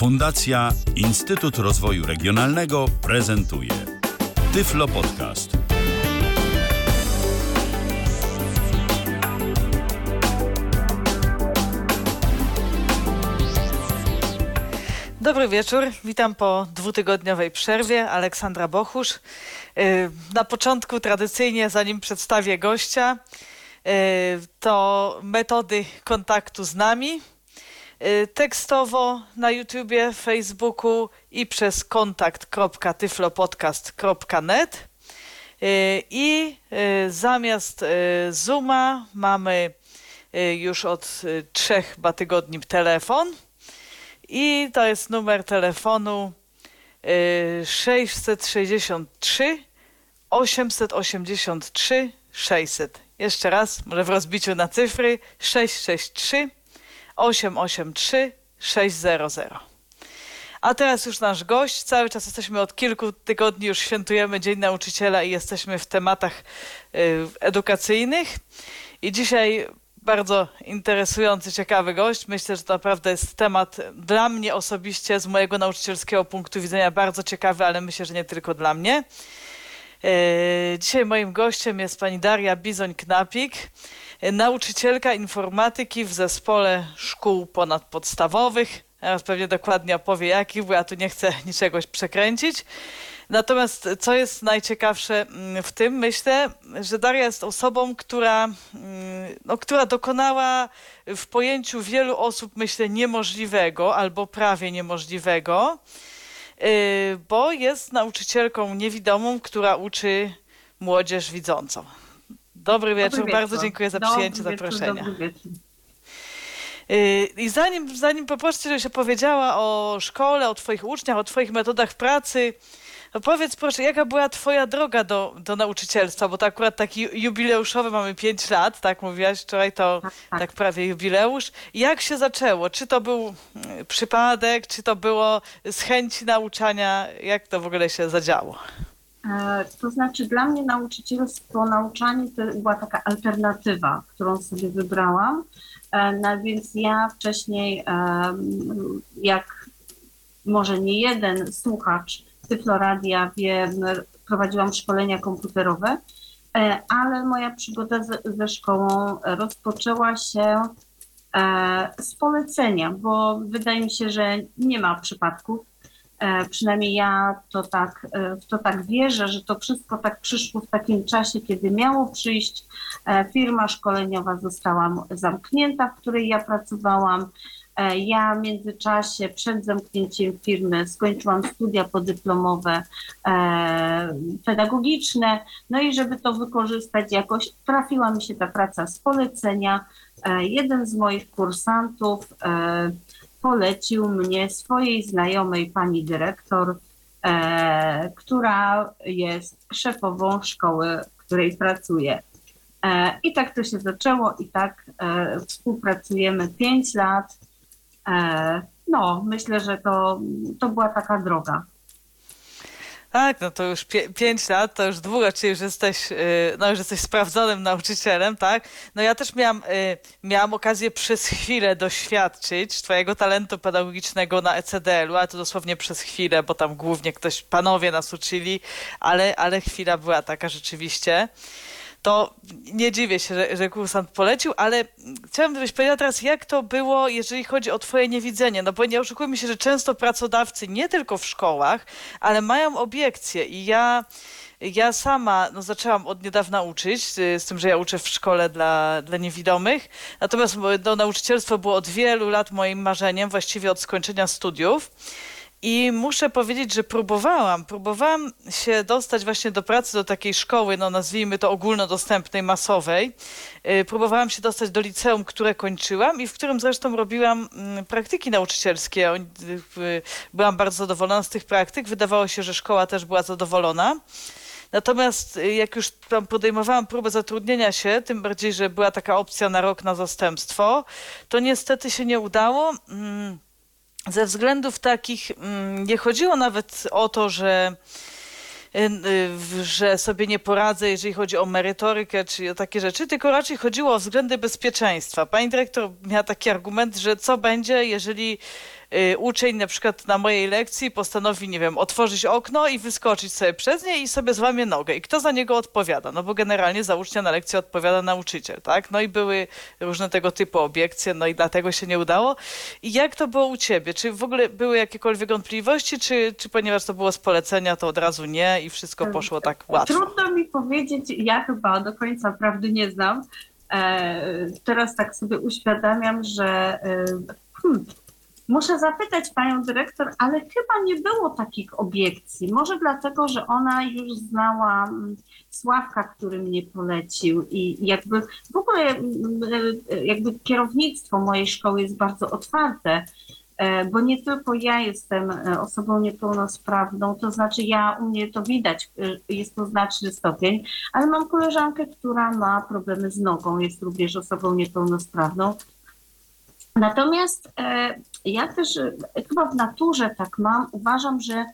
Fundacja Instytut Rozwoju Regionalnego prezentuje Tyflopodcast. Dobry wieczór, witam po dwutygodniowej przerwie, Aleksandra Bohusz. Na początku tradycyjnie, zanim przedstawię gościa, to metody kontaktu z nami. Tekstowo na YouTubie, Facebooku i przez kontakt.tyflopodcast.net. I zamiast Zooma mamy już od 3 tygodni telefon. I to jest numer telefonu 663 883 600. Jeszcze raz, może w rozbiciu na cyfry, 663 883 600. A teraz już nasz gość. Cały czas jesteśmy od kilku tygodni, już świętujemy Dzień Nauczyciela i jesteśmy w tematach edukacyjnych. I dzisiaj bardzo interesujący, ciekawy gość. Myślę, że to naprawdę jest temat dla mnie osobiście, z mojego nauczycielskiego punktu widzenia bardzo ciekawy, ale myślę, że nie tylko dla mnie. Dzisiaj moim gościem jest pani Daria Bizoń-Knapik, nauczycielka informatyki w zespole szkół ponadpodstawowych. Teraz pewnie dokładnie opowie jakich, bo ja tu nie chcę niczego przekręcić. Natomiast co jest najciekawsze w tym, myślę, że Daria jest osobą, która dokonała w pojęciu wielu osób, myślę, niemożliwego albo prawie niemożliwego, bo jest nauczycielką niewidomą, która uczy młodzież widzącą. Dobry wieczór, bardzo dziękuję za przyjęcie zaproszenia. I zanim poproszę, się powiedziała o szkole, o twoich uczniach, o twoich metodach pracy, no powiedz proszę, jaka była twoja droga do nauczycielstwa, bo to akurat taki jubileuszowy, mamy 5 lat, tak mówiłaś wczoraj, to tak prawie jubileusz. Jak się zaczęło? Czy to był przypadek, czy to było z chęci nauczania? Jak to w ogóle się zadziało? To znaczy dla mnie nauczycielstwo, nauczanie to była taka alternatywa, którą sobie wybrałam. Więc ja wcześniej, jak może nie jeden słuchacz Tyfloradia wie, prowadziłam szkolenia komputerowe, ale moja przygoda ze szkołą rozpoczęła się z polecenia, bo wydaje mi się, że nie ma przypadków. Przynajmniej ja w to tak wierzę, że to wszystko tak przyszło w takim czasie, kiedy miało przyjść. Firma szkoleniowa została zamknięta, w której ja pracowałam. Ja w międzyczasie, przed zamknięciem firmy, skończyłam studia podyplomowe pedagogiczne. No i żeby to wykorzystać jakoś, trafiła mi się ta praca z polecenia. Jeden z moich kursantów polecił mnie swojej znajomej pani dyrektor, która jest szefową szkoły, w której pracuję. I tak to się zaczęło i tak współpracujemy 5 lat. Myślę, że to była taka droga. Tak, no to już 5 lat, to już długo, czyli już jesteś sprawdzonym nauczycielem, tak? No ja też miałam okazję przez chwilę doświadczyć twojego talentu pedagogicznego na ECDL-u, ale to dosłownie przez chwilę, bo tam głównie panowie nas uczyli, ale chwila była taka rzeczywiście. To nie dziwię się, że kursant polecił, ale chciałabym, żebyś powiedziała teraz, jak to było, jeżeli chodzi o twoje niewidzenie, no bo nie oszukujmy się, że często pracodawcy, nie tylko w szkołach, ale mają obiekcje i ja sama zaczęłam od niedawna uczyć, z tym, że ja uczę w szkole dla niewidomych, natomiast nauczycielstwo było od wielu lat moim marzeniem, właściwie od skończenia studiów. I muszę powiedzieć, że próbowałam się dostać właśnie do pracy, do takiej szkoły, nazwijmy to ogólnodostępnej, masowej. Próbowałam się dostać do liceum, które kończyłam i w którym zresztą robiłam praktyki nauczycielskie. Byłam bardzo zadowolona z tych praktyk. Wydawało się, że szkoła też była zadowolona. Natomiast jak już tam podejmowałam próbę zatrudnienia się, tym bardziej, że była taka opcja na rok na zastępstwo, to niestety się nie udało. Ze względów takich nie chodziło nawet o to, że sobie nie poradzę, jeżeli chodzi o merytorykę czy o takie rzeczy, tylko raczej chodziło o względy bezpieczeństwa. Pani dyrektor miała taki argument, że co będzie, jeżeli uczeń na przykład na mojej lekcji postanowi, nie wiem, otworzyć okno i wyskoczyć sobie przez nie i sobie złamie nogę. I kto za niego odpowiada? No bo generalnie za ucznia na lekcję odpowiada nauczyciel, tak? No i były różne tego typu obiekcje, no i dlatego się nie udało. I jak to było u ciebie? Czy w ogóle były jakiekolwiek wątpliwości, czy ponieważ to było z polecenia, to od razu nie i wszystko poszło tak łatwo? Trudno mi powiedzieć, ja chyba do końca prawdy nie znam. Teraz tak sobie uświadamiam, że muszę zapytać panią dyrektor, ale chyba nie było takich obiekcji. Może dlatego, że ona już znała Sławka, który mnie polecił i jakby w ogóle jakby kierownictwo mojej szkoły jest bardzo otwarte, bo nie tylko ja jestem osobą niepełnosprawną, to znaczy u mnie to widać, jest to znaczny stopień, ale mam koleżankę, która ma problemy z nogą, jest również osobą niepełnosprawną. Natomiast ja też chyba w naturze tak mam, uważam, że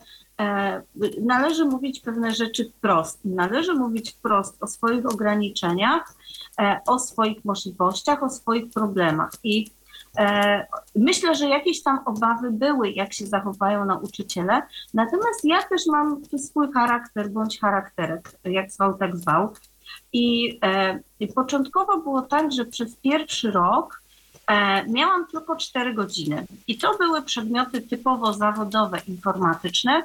należy mówić pewne rzeczy wprost. Należy mówić wprost o swoich ograniczeniach, o swoich możliwościach, o swoich problemach. I myślę, że jakieś tam obawy były, jak się zachowają nauczyciele, natomiast ja też mam swój charakter bądź charakterek, jak zwał, tak zwał. I początkowo było tak, że przez pierwszy rok miałam tylko 4 godziny i to były przedmioty typowo zawodowe, informatyczne.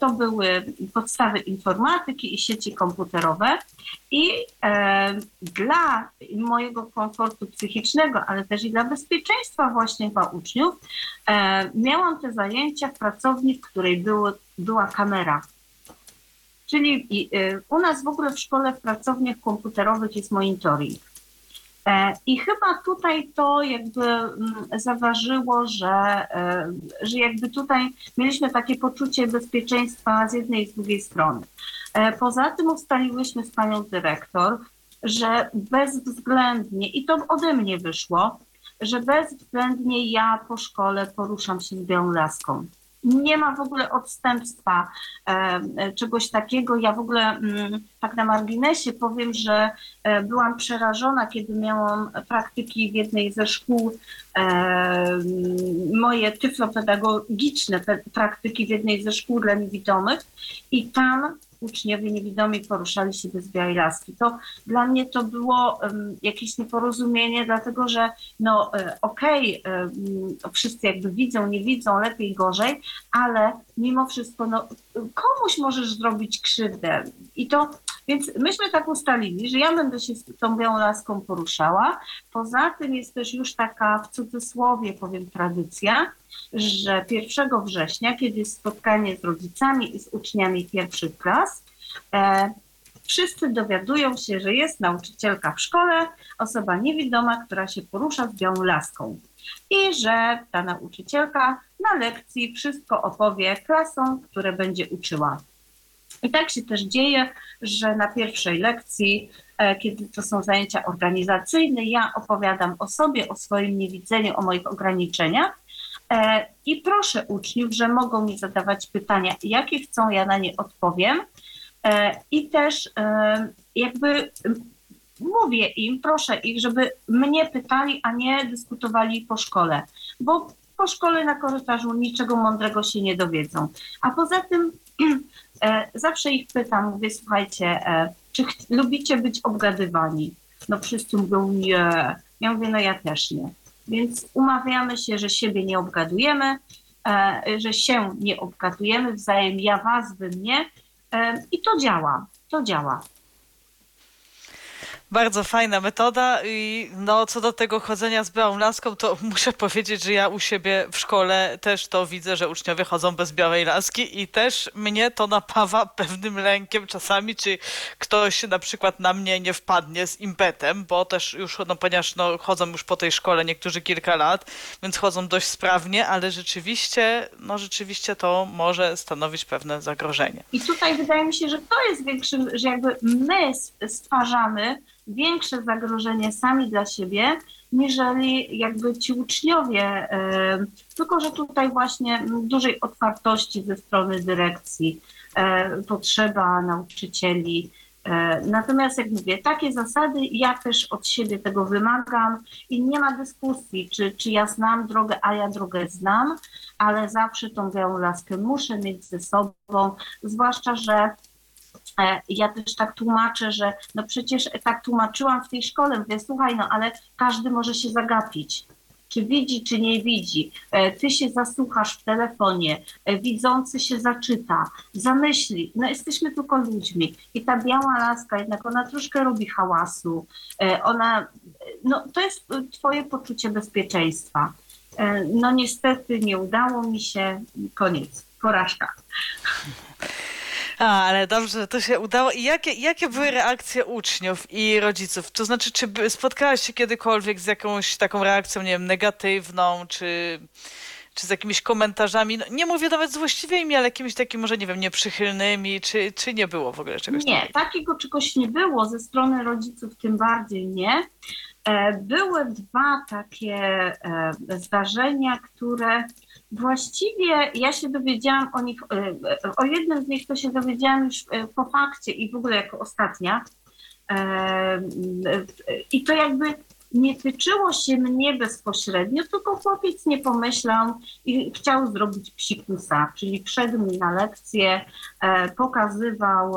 To były podstawy informatyki i sieci komputerowe i dla mojego komfortu psychicznego, ale też i dla bezpieczeństwa właśnie dla uczniów miałam te zajęcia w pracowni, w której była kamera. Czyli u nas w ogóle w szkole w pracowniach komputerowych jest monitoring. I chyba tutaj to jakby zaważyło, że jakby tutaj mieliśmy takie poczucie bezpieczeństwa z jednej i z drugiej strony. Poza tym ustaliłyśmy z panią dyrektor, że bezwzględnie, i to ode mnie wyszło, że bezwzględnie ja po szkole poruszam się z białą laską. Nie ma w ogóle odstępstwa, czegoś takiego. Ja w ogóle tak na marginesie powiem, że byłam przerażona, kiedy miałam praktyki w jednej ze szkół, moje tyflopedagogiczne praktyki w jednej ze szkół dla niewidomych i tam uczniowie niewidomi poruszali się bez białej laski. To dla mnie to było jakieś nieporozumienie, dlatego że wszyscy jakby widzą, nie widzą, lepiej, gorzej, ale mimo wszystko komuś możesz zrobić krzywdę. Więc myśmy tak ustalili, że ja będę się z tą białą laską poruszała. Poza tym jest też już taka, w cudzysłowie powiem, tradycja, że 1 września, kiedy jest spotkanie z rodzicami i z uczniami pierwszych klas, wszyscy dowiadują się, że jest nauczycielka w szkole, osoba niewidoma, która się porusza z białą laską i że ta nauczycielka na lekcji wszystko opowie klasom, które będzie uczyła. I tak się też dzieje, że na pierwszej lekcji, kiedy to są zajęcia organizacyjne, ja opowiadam o sobie, o swoim niewidzeniu, o moich ograniczeniach i proszę uczniów, że mogą mi zadawać pytania, jakie chcą, ja na nie odpowiem i też jakby mówię im, proszę ich, żeby mnie pytali, a nie dyskutowali po szkole, bo po szkole na korytarzu niczego mądrego się nie dowiedzą, a poza tym zawsze ich pytam, mówię, słuchajcie, czy lubicie być obgadywani? Wszyscy mówią nie, ja mówię, ja też nie. Więc umawiamy się, że siebie nie obgadujemy, że się nie obgadujemy wzajem, ja was, wy mnie i to działa. Bardzo fajna metoda i co do tego chodzenia z białą laską, to muszę powiedzieć, że ja u siebie w szkole też to widzę, że uczniowie chodzą bez białej laski i też mnie to napawa pewnym lękiem czasami, czy ktoś na przykład na mnie nie wpadnie z impetem, bo też już, ponieważ chodzą już po tej szkole niektórzy kilka lat, więc chodzą dość sprawnie, ale rzeczywiście to może stanowić pewne zagrożenie. I tutaj wydaje mi się, że to jest większe, że jakby my stwarzamy większe zagrożenie sami dla siebie, niżeli jakby ci uczniowie, tylko że tutaj właśnie dużej otwartości ze strony dyrekcji, potrzeba nauczycieli, Natomiast, jak mówię, takie zasady ja też od siebie tego wymagam i nie ma dyskusji, czy ja znam drogę, a ja drogę znam, ale zawsze tą białą laskę muszę mieć ze sobą, zwłaszcza, że ja też tak tłumaczę, że no przecież tak tłumaczyłam w tej szkole, mówię, słuchaj, no ale każdy może się zagapić. Czy widzi, czy nie widzi, ty się zasłuchasz w telefonie, widzący się zaczyta, zamyśli, no jesteśmy tylko ludźmi i ta biała laska jednak ona troszkę robi hałasu, ona, no to jest twoje poczucie bezpieczeństwa. No niestety nie udało mi się, koniec, porażka. A, ale dobrze, to się udało. I jakie były reakcje uczniów i rodziców? To znaczy, czy spotkałaś się kiedykolwiek z jakąś taką reakcją, nie wiem, negatywną, czy z jakimiś komentarzami? No, nie mówię nawet złośliwymi, ale jakimiś takimi może, nie wiem, nieprzychylnymi, czy nie było w ogóle czegoś takiego? Nie, takiego czegoś nie było, ze strony rodziców tym bardziej nie. Były dwa takie zdarzenia, które... Właściwie ja się dowiedziałam o nich, o jednym z nich to się dowiedziałam już po fakcie i w ogóle jako ostatnia. I to jakby nie tyczyło się mnie bezpośrednio, tylko chłopiec nie pomyślał i chciał zrobić psikusa, czyli wszedł mi na lekcję, pokazywał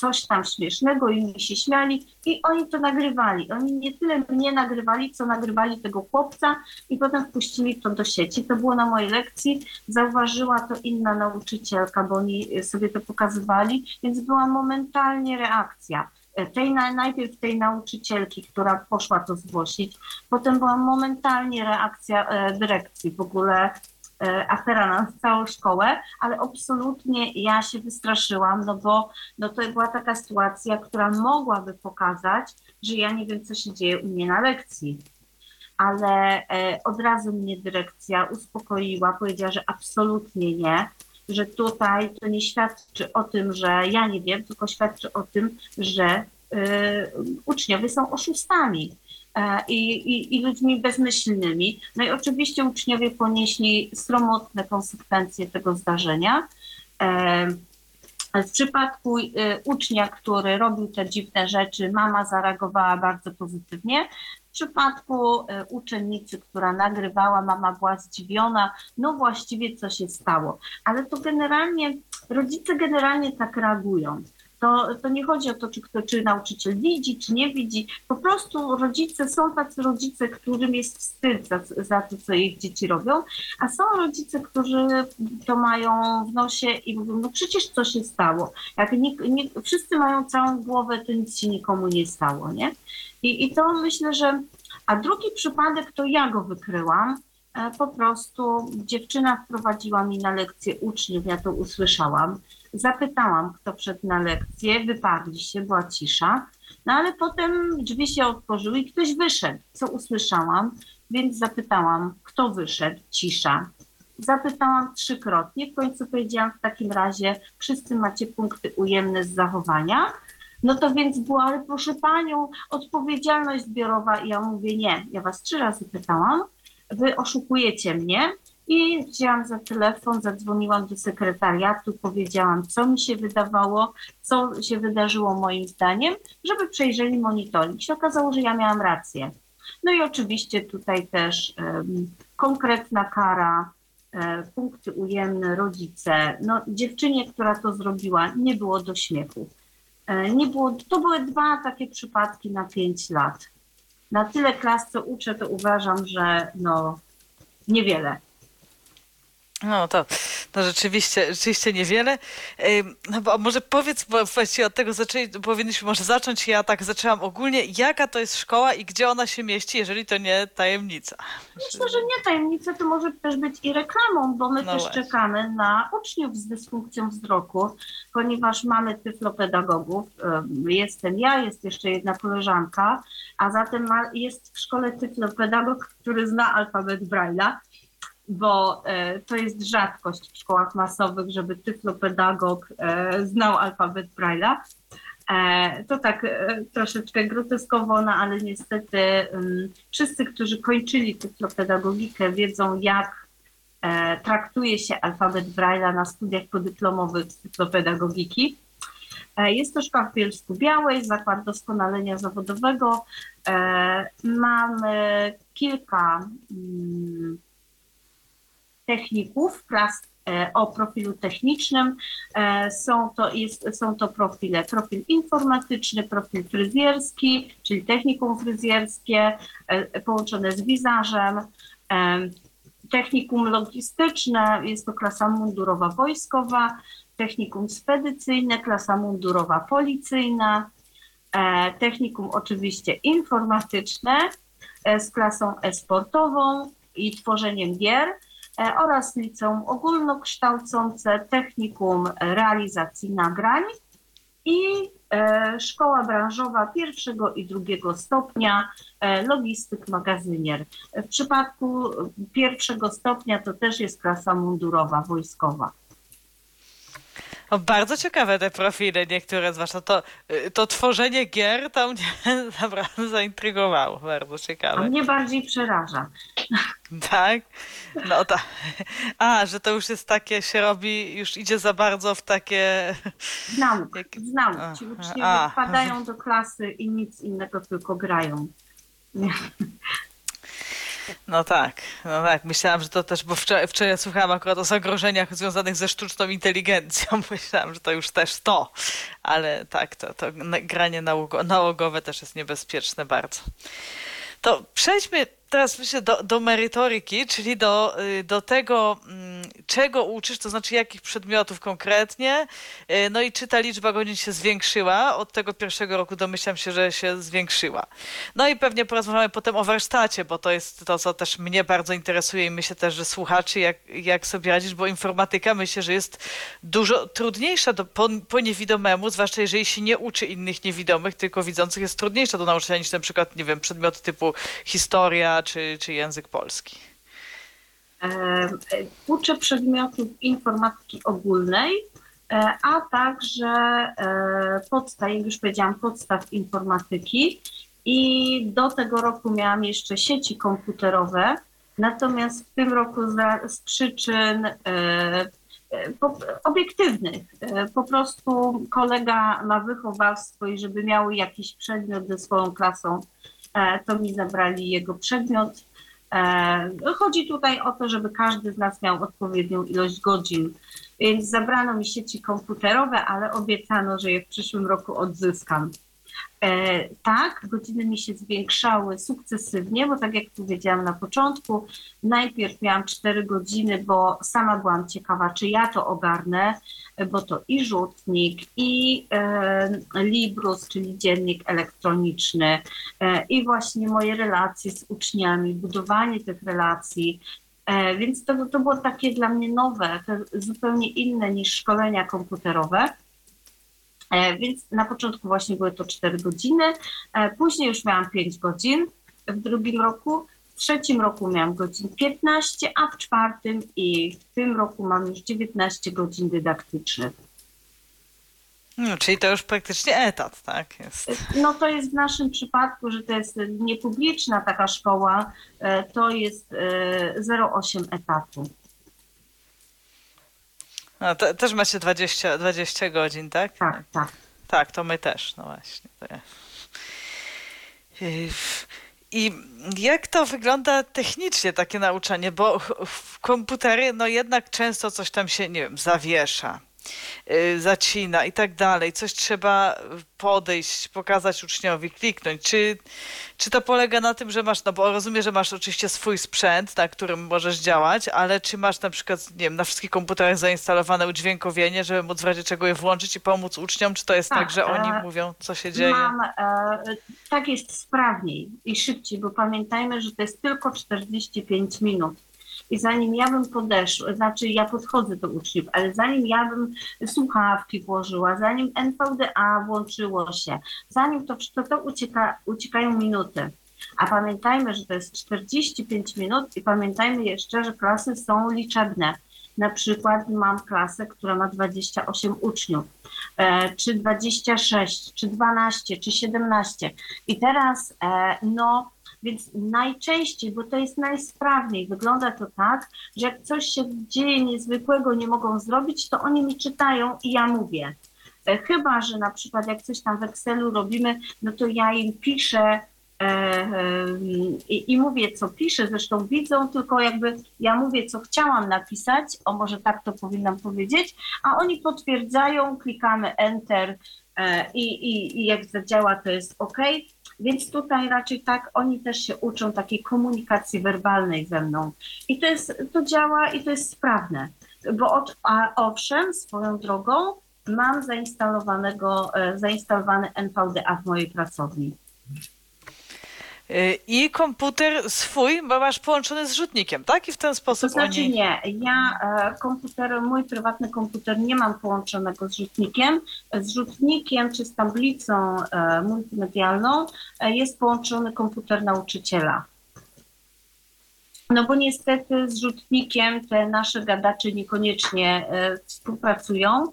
coś tam śmiesznego i mi się śmiali i oni to nagrywali. Oni nie tyle mnie nagrywali, co nagrywali tego chłopca i potem wpuścili to do sieci. To było na mojej lekcji, zauważyła to inna nauczycielka, bo oni sobie to pokazywali, więc była momentalnie reakcja. Najpierw tej nauczycielki, która poszła to zgłosić, potem była momentalnie reakcja dyrekcji, w ogóle afera na całą szkołę, ale absolutnie ja się wystraszyłam, no bo no to była taka sytuacja, która mogłaby pokazać, że ja nie wiem, co się dzieje u mnie na lekcji. Ale od razu mnie dyrekcja uspokoiła, powiedziała, że absolutnie nie, że tutaj to nie świadczy o tym, że ja nie wiem, tylko świadczy o tym, że uczniowie są oszustami i ludźmi bezmyślnymi. No i oczywiście uczniowie ponieśli sromotne konsekwencje tego zdarzenia. W przypadku ucznia, który robił te dziwne rzeczy, mama zareagowała bardzo pozytywnie. W przypadku uczennicy, która nagrywała, mama była zdziwiona, no właściwie co się stało. Ale to generalnie, rodzice generalnie tak reagują. To nie chodzi o to, czy nauczyciel widzi, czy nie widzi. Po prostu rodzice, są tacy rodzice, którym jest wstyd za to, co ich dzieci robią, a są rodzice, którzy to mają w nosie i mówią, no przecież co się stało. Jak wszyscy mają całą głowę, to nic się nikomu nie stało, nie? I to myślę, że... A drugi przypadek to ja go wykryłam. Po prostu dziewczyna wprowadziła mi na lekcję uczniów, ja to usłyszałam. Zapytałam, kto wszedł na lekcję, wyparli się, była cisza, no ale potem drzwi się otworzyły i ktoś wyszedł, co usłyszałam, więc zapytałam, kto wyszedł, cisza. Zapytałam trzykrotnie, w końcu powiedziałam, w takim razie wszyscy macie punkty ujemne z zachowania, no to więc była, ale proszę panią, odpowiedzialność zbiorowa i ja mówię nie, ja was 3 razy pytałam, wy oszukujecie mnie. I wzięłam za telefon, zadzwoniłam do sekretariatu, powiedziałam, co mi się wydawało, co się wydarzyło moim zdaniem, żeby przejrzeli monitoring. Się okazało, że ja miałam rację. No i oczywiście tutaj też konkretna kara, punkty ujemne, rodzice. No, dziewczynie, która to zrobiła, nie było do śmiechu. To były 2 takie przypadki na 5 lat. Na tyle klas, co uczę, to uważam, że no niewiele. No to rzeczywiście niewiele. Bo może powiedz, bo właściwie od tego powinniśmy może zacząć. Ja tak zaczęłam ogólnie. Jaka to jest szkoła i gdzie ona się mieści, jeżeli to nie tajemnica? Myślę, że nie tajemnica, to może też być i reklamą, bo my też właśnie czekamy na uczniów z dysfunkcją wzroku, ponieważ mamy tyflopedagogów. Jestem ja, jest jeszcze jedna koleżanka, a zatem jest w szkole tyflopedagog, który zna alfabet Braille'a, bo to jest rzadkość w szkołach masowych, żeby tyflopedagog znał alfabet Braille'a. To tak troszeczkę groteskowo, no, ale niestety wszyscy, którzy kończyli tyflopedagogikę, wiedzą, jak traktuje się alfabet Braille'a na studiach podyplomowych z tyflopedagogiki. Jest to szkoła w Bielsku-Białej, Zakład Doskonalenia Zawodowego. Mamy kilka techników, klas o profilu technicznym. Są to profile: profil informatyczny, profil fryzjerski, czyli technikum fryzjerskie połączone z wizażem, technikum logistyczne, jest to klasa mundurowa wojskowa, technikum spedycyjne, klasa mundurowa policyjna, technikum oczywiście informatyczne z klasą e-sportową i tworzeniem gier oraz liceum ogólnokształcące, technikum realizacji nagrań i szkoła branżowa pierwszego i drugiego stopnia, logistyk, magazynier. W przypadku pierwszego stopnia to też jest klasa mundurowa, wojskowa. O, bardzo ciekawe te profile niektóre, zwłaszcza to tworzenie gier, to mnie naprawdę zaintrygowało, bardzo ciekawe. A mnie bardziej przeraża. Tak? No tak. A, że to już jest takie, się robi, już idzie za bardzo w takie... Z nauk. Ci uczniowie wpadają do klasy i nic innego, tylko grają. No tak. Myślałam, że to też, bo wczoraj słuchałam akurat o zagrożeniach związanych ze sztuczną inteligencją. Myślałam, że to już też to. Ale tak, to granie nałogowe też jest niebezpieczne bardzo. To przejdźmy teraz, myślę, do merytoryki, czyli do tego, czego uczysz, to znaczy jakich przedmiotów konkretnie, no i czy ta liczba godzin się zwiększyła. Od tego pierwszego roku domyślam się, że się zwiększyła. No i pewnie porozmawiamy potem o warsztacie, bo to jest to, co też mnie bardzo interesuje i myślę też, że słuchaczy, jak sobie radzisz, bo informatyka, myślę, że jest dużo trudniejsza po niewidomemu, zwłaszcza jeżeli się nie uczy innych niewidomych, tylko widzących, jest trudniejsza do nauczenia niż na przykład, nie wiem, przedmioty typu historia, czy język polski? Uczę przedmiotów informatyki ogólnej, a także podstaw, jak już powiedziałam, podstaw informatyki, i do tego roku miałam jeszcze sieci komputerowe, natomiast w tym roku z przyczyn obiektywnych. Po prostu kolega ma wychowawstwo i żeby miały jakiś przedmiot ze swoją klasą, to mi zabrali jego przedmiot. Chodzi tutaj o to, żeby każdy z nas miał odpowiednią ilość godzin, więc zabrano mi sieci komputerowe, ale obiecano, że je w przyszłym roku odzyskam. Tak, godziny mi się zwiększały sukcesywnie, bo tak jak powiedziałam na początku, najpierw miałam 4 godziny, bo sama byłam ciekawa, czy ja to ogarnę, bo to i rzutnik, i Librus, czyli dziennik elektroniczny, i właśnie moje relacje z uczniami, budowanie tych relacji, więc to było takie dla mnie nowe, zupełnie inne niż szkolenia komputerowe. Więc na początku właśnie były to 4 godziny, później już miałam 5 godzin w drugim roku, w trzecim roku miałam godzin 15, a w czwartym i w tym roku mam już 19 godzin dydaktycznych. No, czyli to już praktycznie etat, tak? Jest. No to jest w naszym przypadku, że to jest niepubliczna taka szkoła, to jest 0,8 etatu. No, też macie 20 godzin, tak? Tak. Tak, to my też, no właśnie. I jak to wygląda technicznie, takie nauczanie? Bo w komputery, no jednak często coś tam się, nie wiem, zawiesza, zacina i tak dalej. Coś trzeba podejść, pokazać uczniowi, kliknąć. Czy to polega na tym, że masz, no bo rozumiem, że masz oczywiście swój sprzęt, na którym możesz działać, ale czy masz na przykład, nie wiem, na wszystkich komputerach zainstalowane udźwiękowienie, żeby móc w razie czego je włączyć i pomóc uczniom? Czy to jest tak, że oni mówią, co się dzieje? Tak jest sprawniej i szybciej, bo pamiętajmy, że to jest tylko 45 minut. I zanim ja bym podeszła, znaczy ja podchodzę do uczniów, ale zanim ja bym słuchawki włożyła, zanim NVDA włączyło się, zanim to uciekają minuty. A pamiętajmy, że to jest 45 minut i pamiętajmy jeszcze, że klasy są liczebne. Na przykład mam klasę, która ma 28 uczniów, czy 26, czy 12, czy 17. I teraz Więc najczęściej, bo to jest najsprawniej, wygląda to tak, że jak coś się dzieje niezwykłego, nie mogą zrobić, to oni mi czytają i ja mówię. Chyba że na przykład jak coś tam w Excelu robimy, no to ja im piszę i mówię, co piszę, zresztą widzą, tylko jakby ja mówię, co chciałam napisać, o może tak to powinnam powiedzieć, a oni potwierdzają, klikamy Enter i jak zadziała, to jest OK. Więc tutaj raczej tak, oni też się uczą takiej komunikacji werbalnej ze mną. I to działa i to jest sprawne, a owszem, swoją drogą mam zainstalowany NVDA w mojej pracowni. I komputer swój masz połączony z rzutnikiem, tak? I w ten sposób nie, ja mój prywatny komputer nie mam połączonego z rzutnikiem. Z rzutnikiem czy z tablicą multimedialną jest połączony komputer nauczyciela. No bo niestety z rzutnikiem te nasze gadacze niekoniecznie współpracują,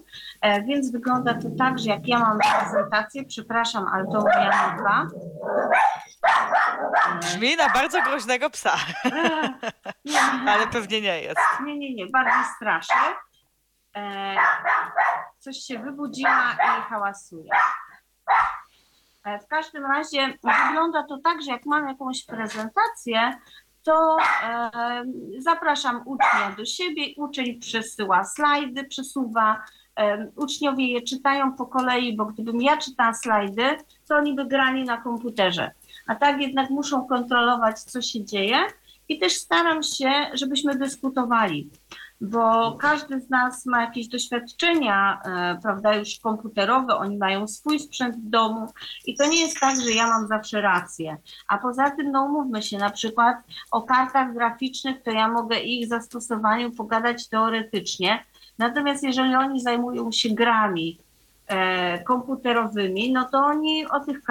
więc wygląda to tak, że jak ja mam prezentację, przepraszam, ale to ja dwa. Brzmi na bardzo groźnego psa, ale pewnie nie jest. Nie, bardziej straszy. Coś się wybudziła i hałasuje. W każdym razie wygląda to tak, że jak mam jakąś prezentację, to zapraszam ucznia do siebie, uczeń przesyła slajdy, przesuwa, uczniowie je czytają po kolei, bo gdybym ja czytała slajdy, to oni by grali na komputerze. A tak jednak muszą kontrolować, co się dzieje, i też staram się, żebyśmy dyskutowali, bo każdy z nas ma jakieś doświadczenia, prawda, już komputerowe, oni mają swój sprzęt w domu i to nie jest tak, że ja mam zawsze rację. A poza tym, no umówmy się, na przykład o kartach graficznych, to ja mogę ich zastosowaniu pogadać teoretycznie, natomiast jeżeli oni zajmują się grami komputerowymi, no to oni o tych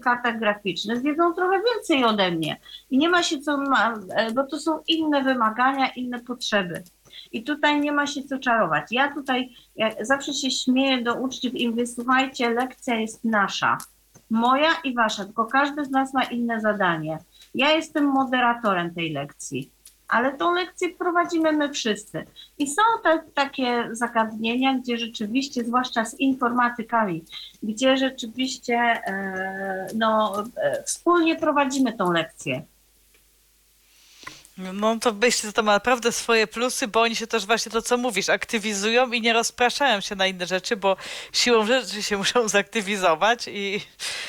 kartach graficznych wiedzą trochę więcej ode mnie i nie ma się co, bo to są inne wymagania, inne potrzeby i tutaj nie ma się co czarować. Ja tutaj zawsze się śmieję do uczniów i mówię, słuchajcie, lekcja jest nasza, moja i wasza, tylko każdy z nas ma inne zadanie. Ja jestem moderatorem tej lekcji, ale tą lekcję prowadzimy my wszyscy. I są takie zagadnienia, gdzie rzeczywiście, zwłaszcza z informatykami, gdzie rzeczywiście wspólnie prowadzimy tą lekcję. No to myślę, że to ma naprawdę swoje plusy, bo oni się też właśnie to, co mówisz, aktywizują i nie rozpraszają się na inne rzeczy, bo siłą rzeczy się muszą zaktywizować i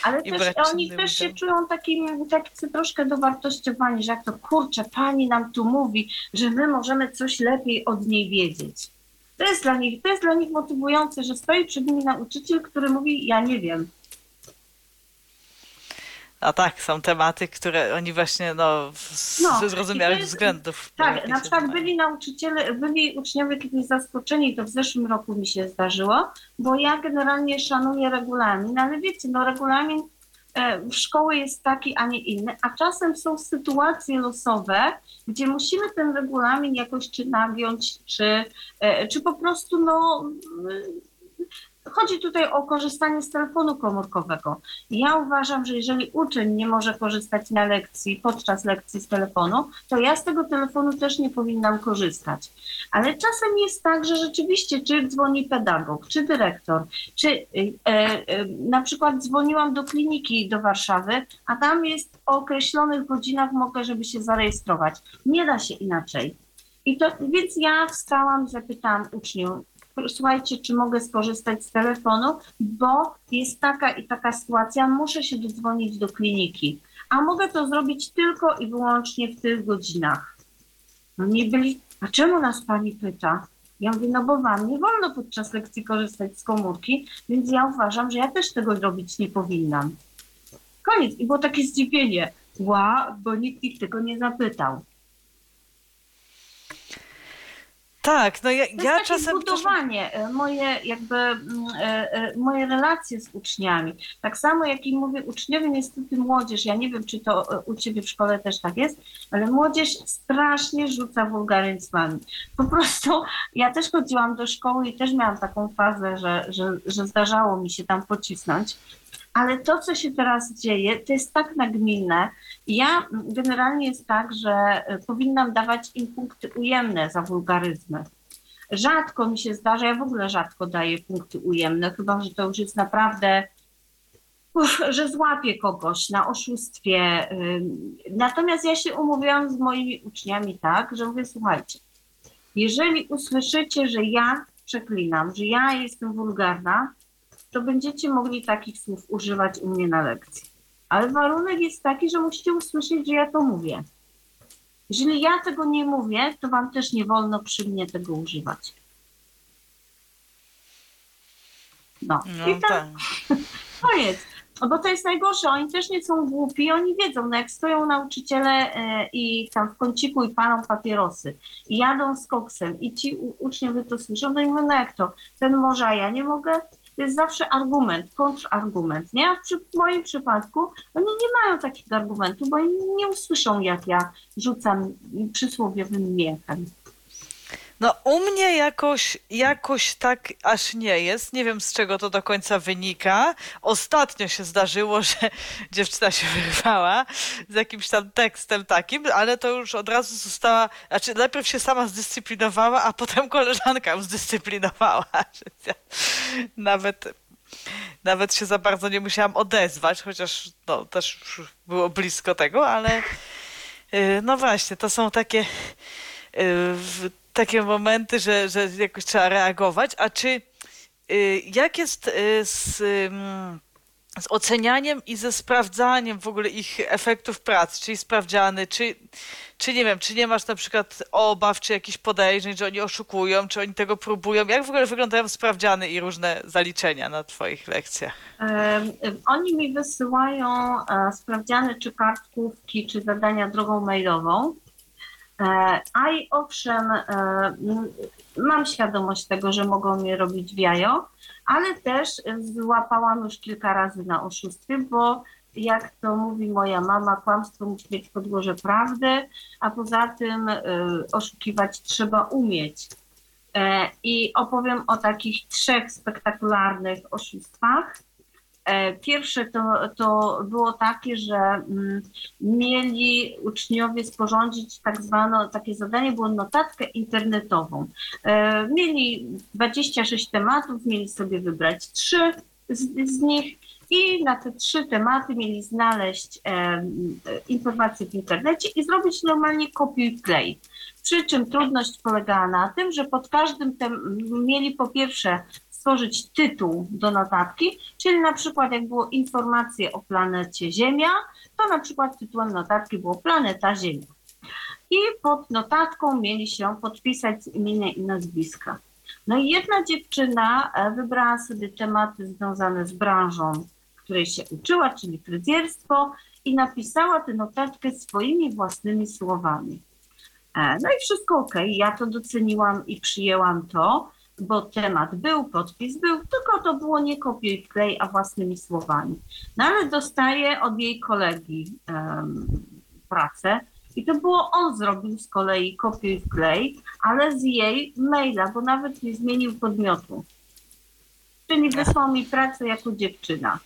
ale i też oni też się czują tak troszkę dowartościowani, że jak to kurczę, pani nam tu mówi, że my możemy coś lepiej od niej wiedzieć. To jest dla nich motywujące, że stoi przed nimi nauczyciel, który mówi, ja nie wiem. A tak, są tematy, które oni właśnie ze zrozumiałych względów. Tak, na przykład byli uczniowie kiedyś zaskoczeni, to w zeszłym roku mi się zdarzyło, bo ja generalnie szanuję regulamin, ale wiecie, regulamin w szkoły jest taki, a nie inny, a czasem są sytuacje losowe, gdzie musimy ten regulamin jakoś czy nagiąć, czy po prostu chodzi tutaj o korzystanie z telefonu komórkowego. Ja uważam, że jeżeli uczeń nie może korzystać podczas lekcji z telefonu, to ja z tego telefonu też nie powinnam korzystać. Ale czasem jest tak, że rzeczywiście czy dzwoni pedagog, czy dyrektor, czy na przykład dzwoniłam do kliniki do Warszawy, a tam jest o określonych godzinach mogę, żeby się zarejestrować. Nie da się inaczej. Więc ja wstałam, zapytałam uczniów, słuchajcie, czy mogę skorzystać z telefonu, bo jest taka i taka sytuacja, muszę się dodzwonić do kliniki, a mogę to zrobić tylko i wyłącznie w tych godzinach. Oni byli, a czemu nas pani pyta? Ja mówię, bo wam nie wolno podczas lekcji korzystać z komórki, więc ja uważam, że ja też tego robić nie powinnam. Koniec. I było takie zdziwienie, bo nikt ich tego nie zapytał. Tak, ja czasem... budowanie, moje relacje z uczniami. Tak samo jak im mówię, uczniowie, niestety młodzież, ja nie wiem, czy to u ciebie w szkole też tak jest, ale młodzież strasznie rzuca wulgaryzmami. Po prostu ja też chodziłam do szkoły i też miałam taką fazę, że zdarzało mi się tam pocisnąć. Ale to, co się teraz dzieje, to jest tak nagminne. Ja generalnie jest tak, że powinnam dawać im punkty ujemne za wulgaryzmy. Rzadko mi się zdarza, ja w ogóle rzadko daję punkty ujemne, chyba że to już jest naprawdę, że złapię kogoś na oszustwie. Natomiast ja się umówiłam z moimi uczniami tak, że mówię, słuchajcie, jeżeli usłyszycie, że ja przeklinam, że ja jestem wulgarna, to będziecie mogli takich słów używać u mnie na lekcji. Ale warunek jest taki, że musicie usłyszeć, że ja to mówię. Jeżeli ja tego nie mówię, to wam też nie wolno przy mnie tego używać. No i tak to jest. Bo to jest najgorsze, oni też nie są głupi, oni wiedzą, no jak stoją nauczyciele i tam w kąciku i palą papierosy i jadą z koksem i ci uczniowie to słyszą, no i mówią, no jak to, ten może, a ja nie mogę? To jest zawsze argument, kontrargument, nie? A w moim przypadku oni nie mają takich argumentów, bo oni nie usłyszą, jak ja rzucam przysłowiowym miechem. No u mnie jakoś tak aż nie jest. Nie wiem, z czego to do końca wynika. Ostatnio się zdarzyło, że dziewczyna się wyrwała z jakimś tam tekstem takim, ale to już od razu została, znaczy najpierw się sama zdyscyplinowała, a potem koleżanka ją zdyscyplinowała. Nawet się za bardzo nie musiałam odezwać, chociaż no, też było blisko tego, ale no właśnie, to są takie momenty, że jakoś trzeba reagować. A czy jak jest z ocenianiem i ze sprawdzaniem w ogóle ich efektów pracy, czyli sprawdziany, czy nie wiem, czy nie masz na przykład obaw, czy jakichś podejrzeń, że oni oszukują, czy oni tego próbują? Jak w ogóle wyglądają sprawdziany i różne zaliczenia na twoich lekcjach? Oni mi wysyłają sprawdziany, czy kartkówki, czy zadania drogą mailową. A i owszem, mam świadomość tego, że mogą mnie robić w jajo, ale też złapałam już kilka razy na oszustwie, bo jak to mówi moja mama, kłamstwo musi mieć podłoże prawdy, a poza tym oszukiwać trzeba umieć. I opowiem o takich 3 spektakularnych oszustwach. Pierwsze to było takie, że mieli uczniowie sporządzić tak zwane takie zadanie, było notatkę internetową. Mieli 26 tematów, mieli sobie wybrać 3 z nich i na te 3 tematy mieli znaleźć informacje w internecie i zrobić normalnie copy play. Przy czym trudność polegała na tym, że pod każdym mieli po pierwsze stworzyć tytuł do notatki, czyli na przykład jak było informacje o planecie Ziemia, to na przykład tytułem notatki było Planeta Ziemia. I pod notatką mieli się podpisać z imienia i nazwiska. No i jedna dziewczyna wybrała sobie tematy związane z branżą, której się uczyła, czyli fryzjerstwo, i napisała tę notatkę swoimi własnymi słowami. No i wszystko okej, ja to doceniłam i przyjęłam to, bo temat był, podpis był, tylko to było nie kopiuj wklej, a własnymi słowami. No ale dostaję od jej kolegi pracę i to było on zrobił z kolei kopiuj wklej, ale z jej maila, bo nawet nie zmienił podmiotu. Czyli wysłał mi pracę jako dziewczyna.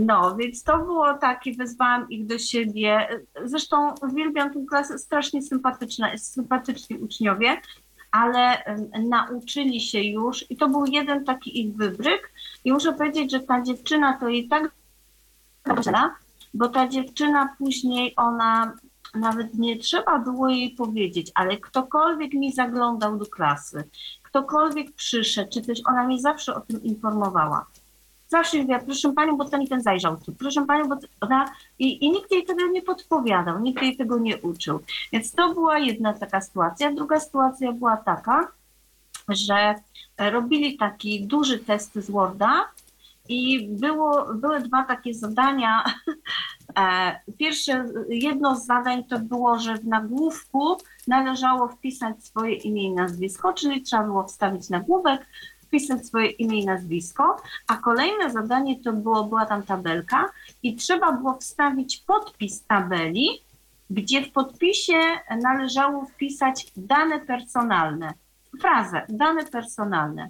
No, więc to było takie, wezwałam ich do siebie. Zresztą uwielbiam tę klasę, strasznie sympatyczni uczniowie, ale nauczyli się już i to był jeden taki ich wybryk i muszę powiedzieć, że ta dziewczyna to i tak, bo ta dziewczyna później ona, nawet nie trzeba było jej powiedzieć, ale ktokolwiek mi zaglądał do klasy, ktokolwiek przyszedł, czy też ona mnie zawsze o tym informowała. Zawsze mówiła, proszę panią, bo ten i ten zajrzał tu, proszę panią, bo ona... I nikt jej tego nie podpowiadał, nikt jej tego nie uczył. Więc to była jedna taka sytuacja. Druga sytuacja była taka, że robili taki duży test z Worda i były 2 takie zadania. Pierwsze, jedno z zadań to było, że w nagłówku należało wpisać swoje imię i nazwisko, czyli trzeba było wstawić nagłówek, wpisać swoje imię i nazwisko, a kolejne zadanie to była tam tabelka i trzeba było wstawić podpis tabeli, gdzie w podpisie należało wpisać dane personalne, frazę, dane personalne.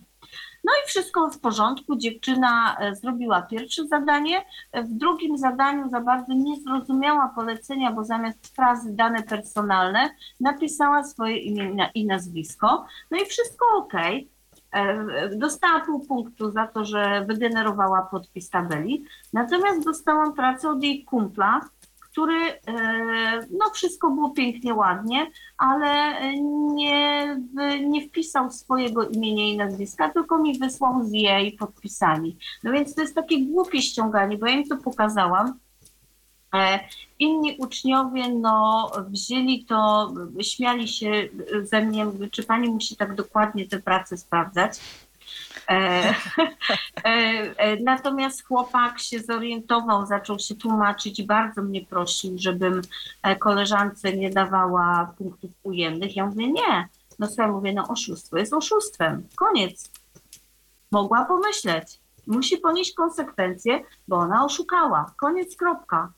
No i wszystko w porządku, dziewczyna zrobiła pierwsze zadanie, w drugim zadaniu za bardzo nie zrozumiała polecenia, bo zamiast frazy dane personalne napisała swoje imię i nazwisko, no i wszystko ok. Dostała pół punktu za to, że wygenerowała podpis tabeli, natomiast dostałam pracę od jej kumpla, który, no wszystko było pięknie, ładnie, ale nie wpisał swojego imienia i nazwiska, tylko mi wysłał z jej podpisami. No więc to jest takie głupie ściąganie, bo ja im to pokazałam. Inni uczniowie, no wzięli to, śmiali się ze mnie, czy pani musi tak dokładnie te prace sprawdzać. Natomiast chłopak się zorientował, zaczął się tłumaczyć i bardzo mnie prosił, żebym koleżance nie dawała punktów ujemnych. Ja mówię nie, no słuchaj, mówię, no oszustwo jest oszustwem, koniec. Mogła pomyśleć, musi ponieść konsekwencje, bo ona oszukała, koniec, kropka.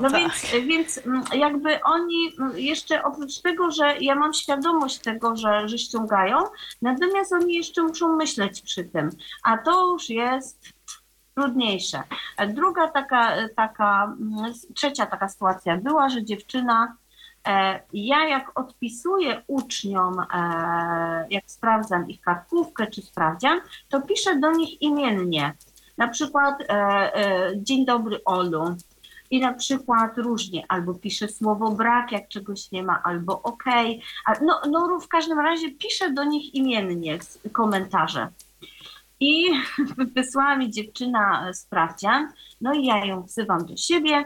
No tak. więc jakby oni jeszcze oprócz tego, że ja mam świadomość tego, że ściągają, natomiast oni jeszcze muszą myśleć przy tym, a to już jest trudniejsze. Druga trzecia taka sytuacja była, że dziewczyna, ja jak odpisuję uczniom, jak sprawdzam ich kartkówkę czy sprawdzian, to piszę do nich imiennie, na przykład dzień dobry Olu. I na przykład różnie, albo piszę słowo brak, jak czegoś nie ma, albo okej. No w każdym razie piszę do nich imiennie komentarze. I wysłała mi dziewczyna sprawdzian, no i ja ją wzywam do siebie,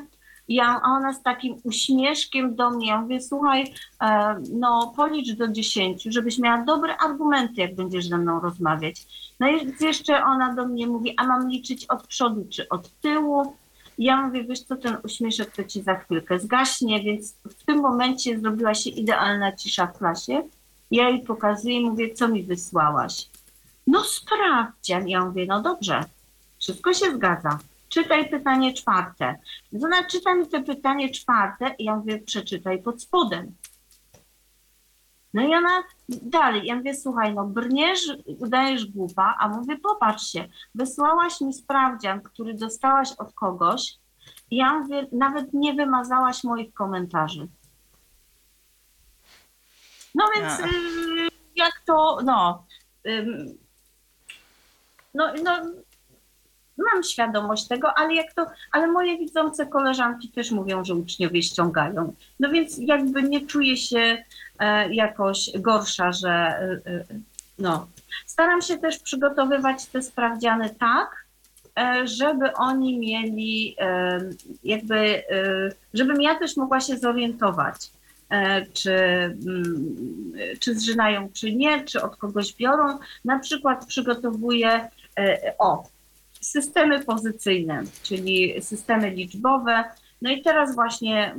a ona z takim uśmieszkiem do mnie, ja mówię, słuchaj, no policz do 10, żebyś miała dobre argumenty, jak będziesz ze mną rozmawiać. No i jeszcze ona do mnie mówi, a mam liczyć od przodu czy od tyłu? Ja mówię, wiesz co, ten uśmieszek to ci za chwilkę zgaśnie, więc w tym momencie zrobiła się idealna cisza w klasie. Ja jej pokazuję i mówię, co mi wysłałaś? No sprawdzian. Ja mówię, no dobrze, wszystko się zgadza. Czytaj pytanie czwarte. Ona czyta mi to pytanie czwarte i ja mówię, przeczytaj pod spodem. No i ona dalej, ja mówię, słuchaj, no brniesz, udajesz głupa, a mówię, popatrz się, wysłałaś mi sprawdzian, który dostałaś od kogoś, ja mówię, nawet nie wymazałaś moich komentarzy. No więc jak to, mam świadomość tego, ale moje widzące koleżanki też mówią, że uczniowie ściągają. No więc jakby nie czuję się jakoś gorsza, że Staram się też przygotowywać te sprawdziany tak, żeby oni mieli jakby, żebym ja też mogła się zorientować, czy zżynają, czy nie, czy od kogoś biorą. Na przykład przygotowuję systemy pozycyjne, czyli systemy liczbowe. No i teraz właśnie,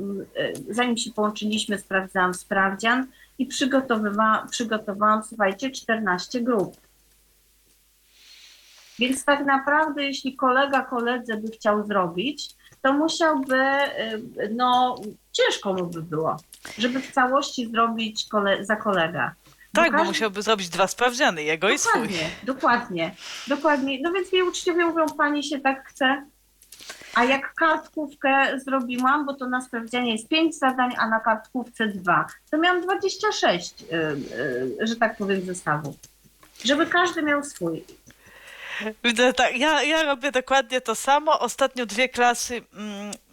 zanim się połączyliśmy, sprawdzałam sprawdzian i przygotowałam, słuchajcie, 14 grup. Więc tak naprawdę, jeśli kolega koledze by chciał zrobić, to musiałby, ciężko mu by było, żeby w całości zrobić za kolega. Tak, bo musiałby zrobić dwa sprawdziany, jego i swój. Dokładnie. No więc mi uczciwie mówią, pani się tak chce. A jak kartkówkę zrobiłam, bo to na sprawdzianie jest 5 zadań, a na kartkówce 2, to miałam 26, że tak powiem, zestawów. Żeby każdy miał swój. Ja robię dokładnie to samo. Ostatnio dwie klasy,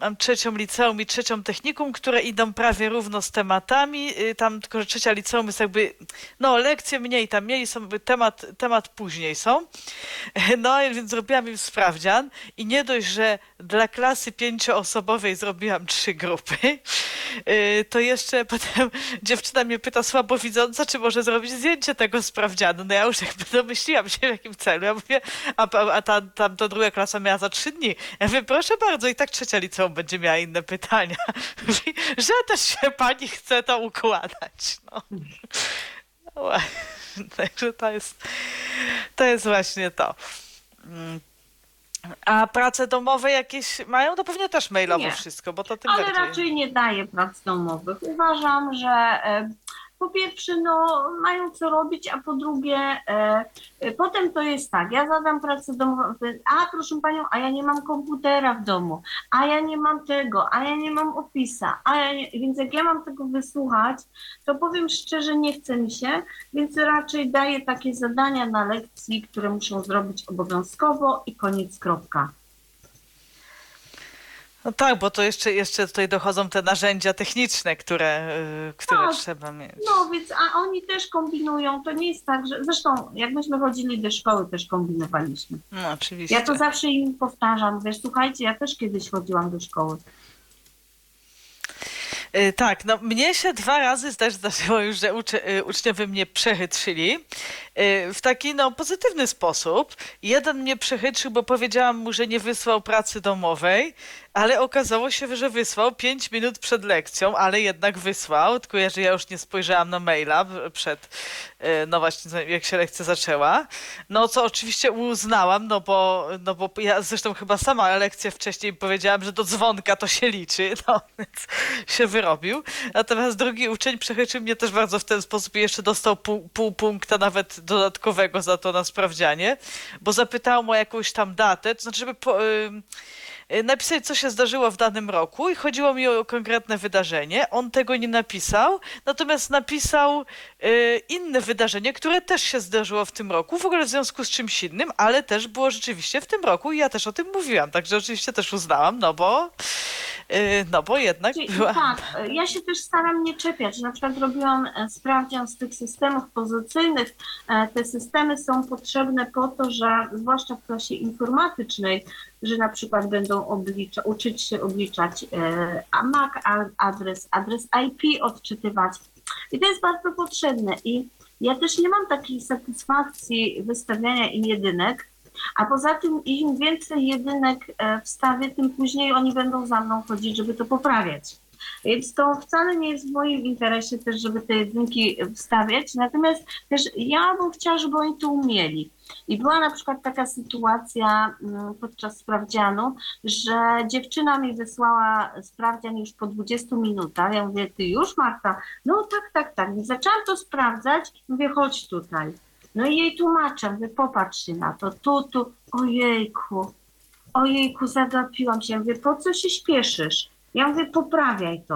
mam trzecią liceum i trzecią technikum, które idą prawie równo z tematami. Tam tylko, że trzecia liceum jest jakby, lekcje mniej tam mieli, są temat później są. No więc zrobiłam im sprawdzian i nie dość, że dla klasy 5-osobowej zrobiłam 3 grupy, to jeszcze potem dziewczyna mnie pyta słabowidząca, czy może zrobić zdjęcie tego sprawdzianu. No ja już jakby domyśliłam się, w jakim celu. Ja mówię, ta druga klasa miała za 3 dni. Ja mówię, proszę bardzo, i tak trzecia liceum będzie miała inne pytania. Mówi, że też się pani chce to układać. Także to jest właśnie to. A prace domowe jakieś mają? To pewnie też mailowo wszystko, bo to tym bardziej. Ale raczej nie daję prac domowych. Uważam, że po pierwsze no, mają co robić, a po drugie potem to jest tak, ja zadam pracę domową, a proszę panią, a ja nie mam komputera w domu, a ja nie mam tego, a ja nie mam opisa, a ja nie, więc jak ja mam tego wysłuchać, to powiem szczerze, nie chce mi się, więc raczej daję takie zadania na lekcji, które muszą zrobić obowiązkowo i koniec, kropka. No tak, bo to jeszcze tutaj dochodzą te narzędzia techniczne, które trzeba mieć. No więc, a oni też kombinują, to nie jest tak, że... Zresztą jak myśmy chodzili do szkoły, też kombinowaliśmy. No oczywiście. Ja to zawsze im powtarzam, wiesz, słuchajcie, ja też kiedyś chodziłam do szkoły. Tak, no mnie się 2 razy też zdarzyło już, że uczniowie mnie przechytrzyli w taki no, pozytywny sposób. Jeden mnie przechytrzył, bo powiedziałam mu, że nie wysłał pracy domowej, ale okazało się, że wysłał 5 minut przed lekcją, ale jednak wysłał, tylko ja, że ja już nie spojrzałam na maila przed, no właśnie, jak się lekcja zaczęła. No co oczywiście uznałam, no bo ja zresztą chyba sama lekcję wcześniej powiedziałam, że do dzwonka to się liczy, no więc się wyrobił. Natomiast drugi uczeń przechytrzył mnie też bardzo w ten sposób i jeszcze dostał pół punkta nawet dodatkowego za to na sprawdzianie, bo zapytał o jakąś tam datę, to znaczy, żeby napisać, co się zdarzyło w danym roku i chodziło mi o konkretne wydarzenie. On tego nie napisał, natomiast napisał inne wydarzenie, które też się zdarzyło w tym roku, w ogóle w związku z czymś innym, ale też było rzeczywiście w tym roku i ja też o tym mówiłam, także oczywiście też uznałam, no bo jednak była... Tak, ja się też staram nie czepiać. Na przykład robiłam sprawdzian z tych systemów pozycyjnych. Te systemy są potrzebne po to, że zwłaszcza w klasie informatycznej, że na przykład będą uczyć się obliczać MAC adres IP odczytywać. I to jest bardzo potrzebne. I ja też nie mam takiej satysfakcji wystawiania im jedynek, a poza tym im więcej jedynek wstawię, tym później oni będą za mną chodzić, żeby to poprawiać. Więc to wcale nie jest w moim interesie też, żeby te jedynki wstawiać, natomiast też ja bym chciała, żeby oni to umieli. I była na przykład taka sytuacja podczas sprawdzianu, że dziewczyna mi wysłała sprawdzian już po 20 minutach. Ja mówię, ty już, Marta? No tak. I zaczęłam to sprawdzać, mówię, chodź tutaj. No i jej tłumaczę, mówię, popatrz się na to, tu, ojejku, zagapiłam się. Mówię, po co się śpieszysz? Ja mówię, poprawiaj to.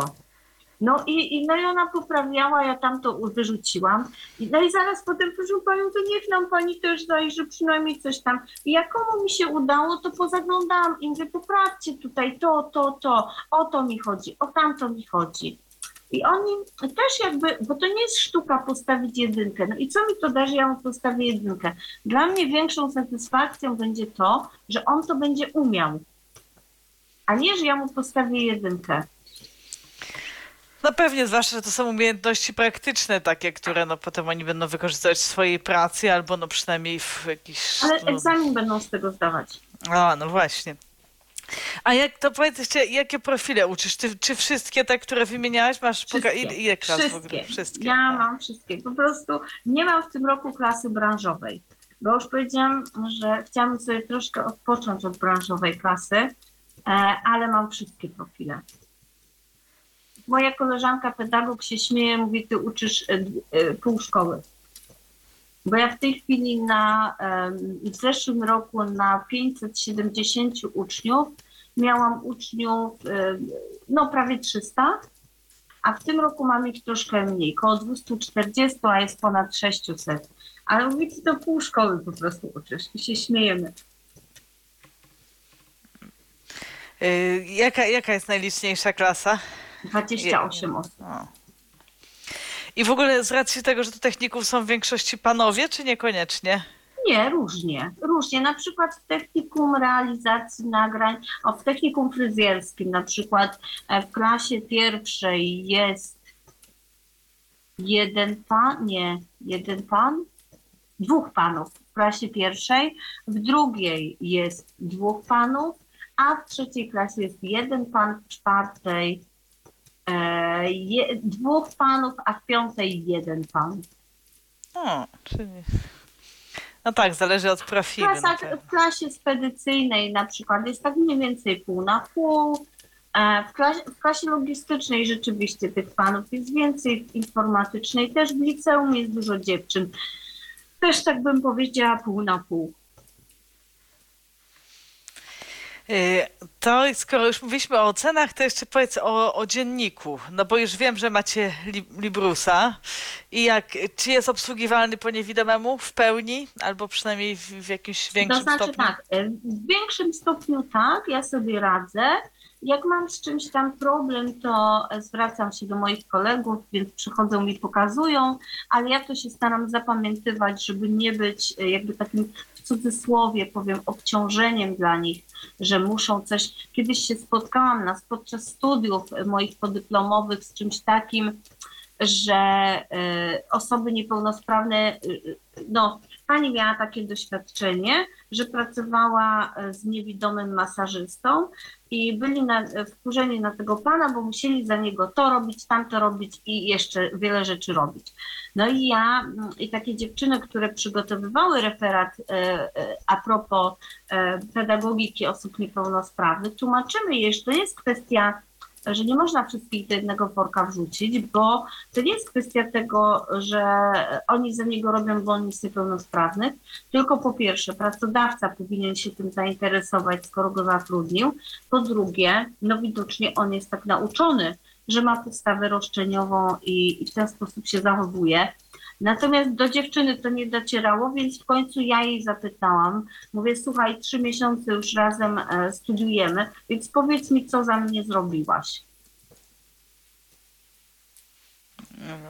No i ona poprawiała, ja tam to wyrzuciłam. No i zaraz potem, proszę panią, to niech nam pani też zajrzy, przynajmniej coś tam. I jak komu mi się udało, to pozaglądałam i mówię, poprawcie tutaj to, o to mi chodzi, o tamto mi chodzi. I oni też jakby, bo to nie jest sztuka postawić jedynkę. No i co mi to da, że ja mu postawię jedynkę? Dla mnie większą satysfakcją będzie to, że on to będzie umiał, a nie, że ja mu postawię jedynkę. No pewnie, zwłaszcza, że to są umiejętności praktyczne takie, które no potem oni będą wykorzystywać w swojej pracy albo no przynajmniej w jakiś... Ale egzamin będą z tego zdawać. A, no właśnie. A jak to powiedzcie, jakie profile uczysz? Ty, czy wszystkie te, które wymieniałaś, masz? Ile klas wszystkie. W ogóle? Wszystkie. Ja mam wszystkie. Po prostu nie mam w tym roku klasy branżowej, bo już powiedziałam, że chciałam sobie troszkę odpocząć od branżowej klasy, ale mam wszystkie profile. Moja koleżanka pedagog się śmieje, mówi, ty uczysz pół szkoły. Bo ja w tej chwili w zeszłym roku na 570 uczniów miałam uczniów prawie 300, a w tym roku mam ich troszkę mniej, koło 240, a jest ponad 600. Ale mówię, ty to pół szkoły po prostu uczysz i się śmiejemy. Jaka jest najliczniejsza klasa? 28 osób. I w ogóle z racji tego, że do techników są w większości panowie, czy niekoniecznie? Nie, różnie. Na przykład w technikum realizacji nagrań, w technikum fryzjerskim na przykład w klasie pierwszej jest dwóch panów w klasie pierwszej, w drugiej jest 2 panów, a w trzeciej klasie jest 1 pan, w czwartej 2 panów, a w 5 1 pan. No, czyli... No tak, zależy od profilu. W klasie spedycyjnej na przykład jest tak mniej więcej pół na pół, W klasie logistycznej rzeczywiście tych panów jest więcej, w informatycznej też, w liceum jest dużo dziewczyn. Też tak bym powiedziała pół na pół. To skoro już mówiliśmy o ocenach, to jeszcze powiedz o dzienniku, no bo już wiem, że macie Librusa i czy jest obsługiwalny po niewidomemu w pełni albo przynajmniej w jakimś większym stopniu? To znaczy tak, w większym stopniu tak, ja sobie radzę. Jak mam z czymś tam problem, to zwracam się do moich kolegów, więc przychodzą i pokazują, ale ja to się staram zapamiętywać, żeby nie być jakby takim, w cudzysłowie powiem, obciążeniem dla nich, że muszą coś. Kiedyś się spotkałam podczas studiów moich podyplomowych z czymś takim, że osoby niepełnosprawne, pani miała takie doświadczenie, że pracowała z niewidomym masażystą i byli wkurzeni na tego pana, bo musieli za niego to robić, tamto robić i jeszcze wiele rzeczy robić. No i ja i takie dziewczyny, które przygotowywały referat a propos pedagogiki osób niepełnosprawnych, tłumaczymy je, że to jest kwestia, że nie można wszystkich do jednego worka wrzucić, bo to nie jest kwestia tego, że oni za niego robią, bo on jest niepełnosprawny, tylko po pierwsze pracodawca powinien się tym zainteresować, skoro go zatrudnił, po drugie, widocznie on jest tak nauczony, że ma podstawę roszczeniową i w ten sposób się zachowuje. Natomiast do dziewczyny to nie docierało, więc w końcu ja jej zapytałam, mówię, słuchaj, 3 miesiące już razem studiujemy, więc powiedz mi, co za mnie zrobiłaś.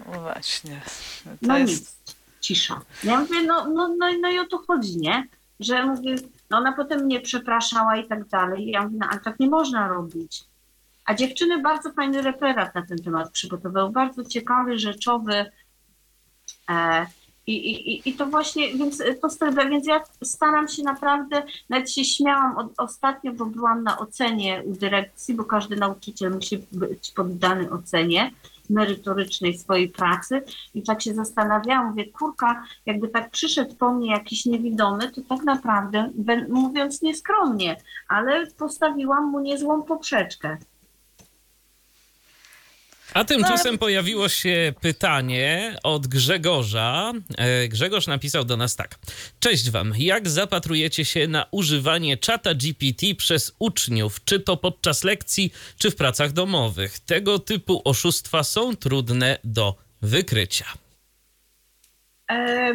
No właśnie. Nic, cisza. Ja mówię, i o to chodzi, nie? Że mówię, ona potem mnie przepraszała i tak dalej. Ja mówię, ale tak nie można robić. A dziewczyny bardzo fajny referat na ten temat przygotowały, bardzo ciekawy, rzeczowy. I to właśnie, więc ja staram się naprawdę, nawet się śmiałam ostatnio, bo byłam na ocenie u dyrekcji, bo każdy nauczyciel musi być poddany ocenie merytorycznej swojej pracy i tak się zastanawiałam, mówię, kurka, jakby tak przyszedł po mnie jakiś niewidomy, to tak naprawdę, mówiąc nieskromnie, ale postawiłam mu niezłą poprzeczkę. A tymczasem pojawiło się pytanie od Grzegorza. Grzegorz napisał do nas tak. Cześć wam. Jak zapatrujecie się na używanie czata GPT przez uczniów? Czy to podczas lekcji, czy w pracach domowych? Tego typu oszustwa są trudne do wykrycia.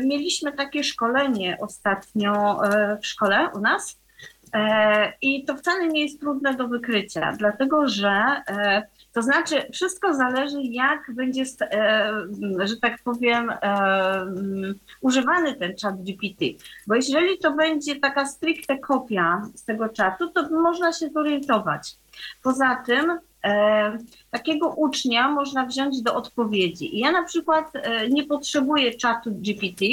Mieliśmy takie szkolenie ostatnio w szkole u nas. I to wcale nie jest trudne do wykrycia, dlatego że... To znaczy, wszystko zależy, jak będzie, że tak powiem, używany ten czat GPT. Bo jeżeli to będzie taka stricte kopia z tego czatu, to można się zorientować. Poza tym takiego ucznia można wziąć do odpowiedzi. I ja na przykład nie potrzebuję czatu GPT,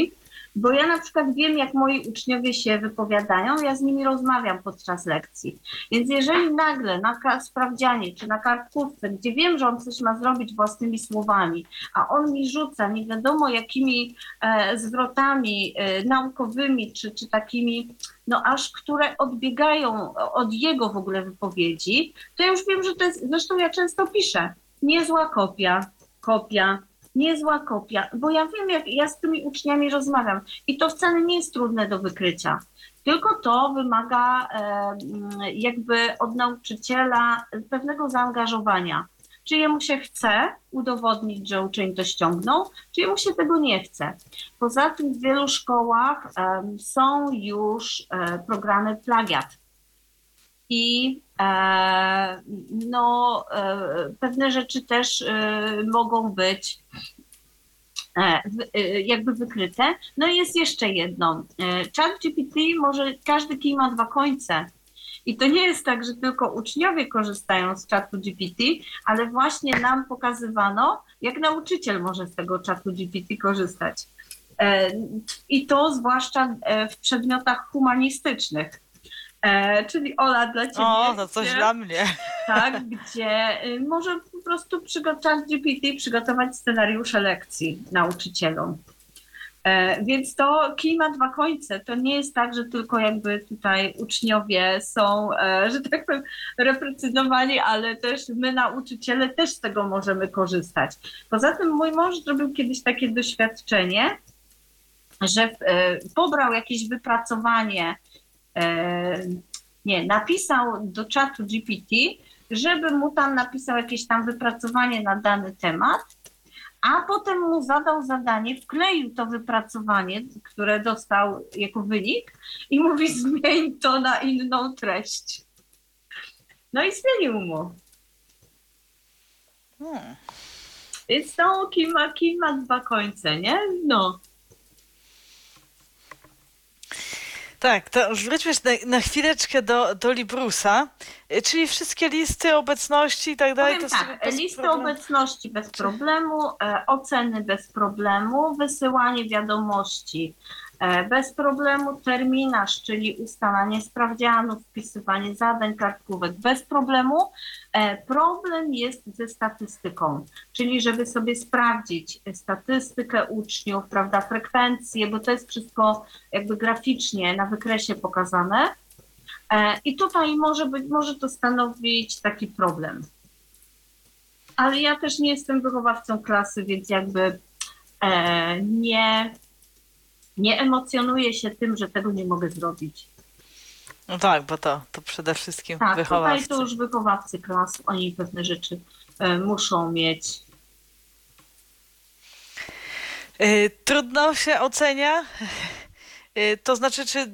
bo ja na przykład wiem, jak moi uczniowie się wypowiadają, ja z nimi rozmawiam podczas lekcji. Więc jeżeli nagle na sprawdzianie czy na kartkówce, gdzie wiem, że on coś ma zrobić własnymi słowami, a on mi rzuca nie wiadomo jakimi zwrotami naukowymi czy takimi, aż które odbiegają od jego w ogóle wypowiedzi, to ja już wiem, że to jest, zresztą ja często piszę, niezła kopia. Niezła kopia, bo ja wiem, jak ja z tymi uczniami rozmawiam i to wcale nie jest trudne do wykrycia, tylko to wymaga jakby od nauczyciela pewnego zaangażowania. Czy jemu się chce udowodnić, że uczeń to ściągnął, czy jemu się tego nie chce. Poza tym w wielu szkołach są już programy plagiat i pewne rzeczy też mogą być jakby wykryte. I jest jeszcze jedno. ChatGPT może każdy kij ma 2 końce. I to nie jest tak, że tylko uczniowie korzystają z czatu GPT, ale właśnie nam pokazywano, jak nauczyciel może z tego czatu GPT korzystać. I to zwłaszcza w przedmiotach humanistycznych. Czyli Ola, dla ciebie. O, to coś dla mnie. Tak, gdzie może po prostu ChatGPT przygotować scenariusze lekcji nauczycielom. Więc to kij ma dwa końce. To nie jest tak, że tylko jakby tutaj uczniowie są, że tak powiem, represjonowani, ale też my, nauczyciele, też z tego możemy korzystać. Poza tym mój mąż zrobił kiedyś takie doświadczenie, że pobrał jakieś wypracowanie, napisał do czatu GPT, żeby mu tam napisał jakieś tam wypracowanie na dany temat, a potem mu zadał zadanie, wkleił to wypracowanie, które dostał jako wynik i mówi: zmień to na inną treść. No i zmienił mu. Więc to kij ma dwa końce, nie? No. Tak, to wróćmy na chwileczkę do Librusa, czyli wszystkie listy obecności i tak dalej. Listy obecności bez problemu, oceny bez problemu, wysyłanie wiadomości bez problemu, terminarz, czyli ustalanie sprawdzianów, wpisywanie zadań, kartkówek bez problemu. Problem jest ze statystyką, czyli żeby sobie sprawdzić statystykę uczniów, prawda, frekwencję, bo to jest wszystko jakby graficznie na wykresie pokazane i tutaj może to stanowić taki problem. Ale ja też nie jestem wychowawcą klasy, więc jakby nie emocjonuję się tym, że tego nie mogę zrobić. No tak, bo to przede wszystkim tak, wychowawcy. Tak, tutaj to już wychowawcy klas, oni pewne rzeczy muszą mieć. Trudno się ocenia? To znaczy, czy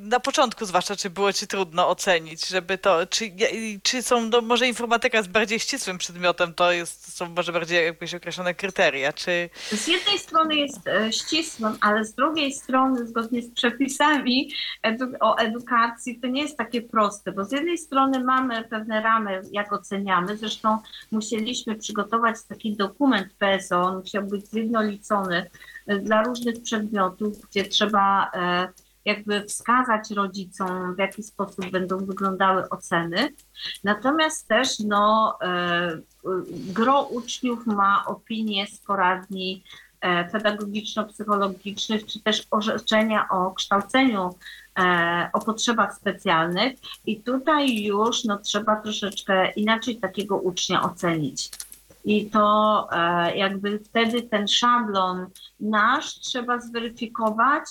na początku zwłaszcza, czy było ci trudno ocenić, żeby to, czy są, no może informatyka jest bardziej ścisłym przedmiotem, są może bardziej jakieś określone kryteria, czy... Z jednej strony jest ścisłym, ale z drugiej strony zgodnie z przepisami o edukacji to nie jest takie proste, bo z jednej strony mamy pewne ramy, jak oceniamy, zresztą musieliśmy przygotować taki dokument PESO, on musiał być zjednolicony dla różnych przedmiotów, gdzie trzeba jakby wskazać rodzicom, w jaki sposób będą wyglądały oceny. Natomiast też gro uczniów ma opinie z poradni pedagogiczno-psychologicznych, czy też orzeczenia o kształceniu, o potrzebach specjalnych i tutaj już trzeba troszeczkę inaczej takiego ucznia ocenić. I to jakby wtedy ten szablon nasz trzeba zweryfikować,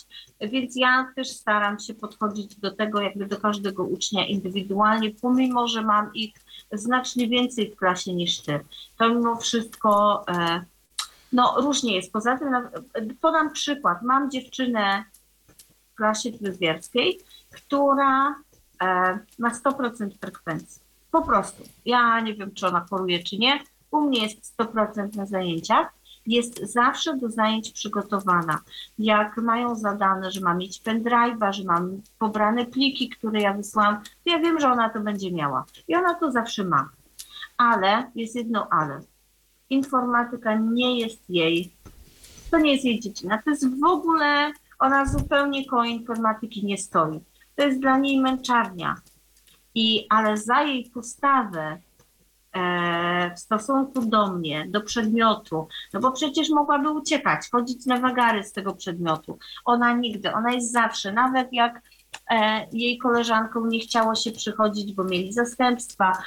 więc ja też staram się podchodzić do tego, jakby do każdego ucznia indywidualnie, pomimo że mam ich znacznie więcej w klasie niż ty. To mimo wszystko różnie jest. Poza tym podam przykład. Mam dziewczynę w klasie fryzjerskiej, która ma 100% frekwencji. Po prostu. Ja nie wiem, czy ona choruje, czy nie. U mnie jest 100% na zajęciach, jest zawsze do zajęć przygotowana. Jak mają zadane, że mam mieć pendrive'a, że mam pobrane pliki, które ja wysłałam, to ja wiem, że ona to będzie miała i ona to zawsze ma. Ale jest jedno ale. Informatyka nie jest jej, to nie jest jej dziedzina. To jest w ogóle, ona zupełnie koło informatyki nie stoi. To jest dla niej męczarnia. Ale za jej postawę w stosunku do mnie, do przedmiotu, no bo przecież mogłaby uciekać, chodzić na wagary z tego przedmiotu. Ona nigdy, ona jest zawsze, nawet jak jej koleżankom nie chciało się przychodzić, bo mieli zastępstwa,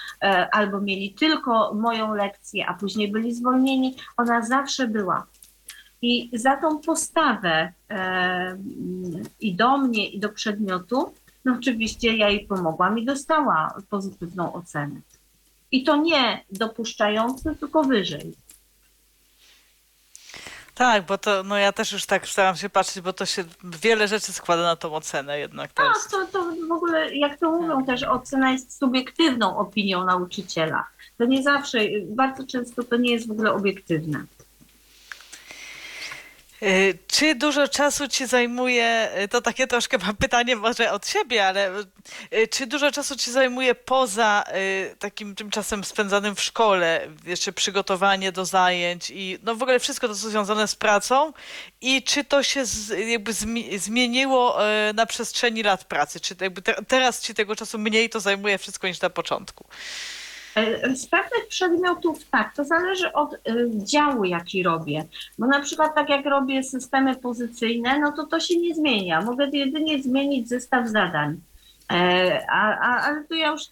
albo mieli tylko moją lekcję, a później byli zwolnieni, ona zawsze była. I za tą postawę i do mnie, i do przedmiotu, no oczywiście ja jej pomogłam i dostała pozytywną ocenę. I to nie dopuszczające, tylko wyżej. Tak, bo to ja też już tak starałam się patrzeć, bo to się wiele rzeczy składa na tą ocenę jednak też. Tak, to w ogóle, jak to mówią też, ocena jest subiektywną opinią nauczyciela. To nie zawsze, bardzo często to nie jest w ogóle obiektywne. Czy dużo czasu ci zajmuje, to takie troszkę mam pytanie może od siebie, ale czy dużo czasu ci zajmuje poza takim tym czasem spędzanym w szkole, jeszcze przygotowanie do zajęć i w ogóle wszystko to, co związane z pracą i czy to się jakby zmieniło na przestrzeni lat pracy? Czy jakby teraz ci tego czasu mniej to zajmuje wszystko niż na początku? Z pewnych przedmiotów tak, to zależy od działu, jaki robię, bo na przykład tak jak robię systemy pozycyjne, no to się nie zmienia, mogę jedynie zmienić zestaw zadań. Ale tu ja już,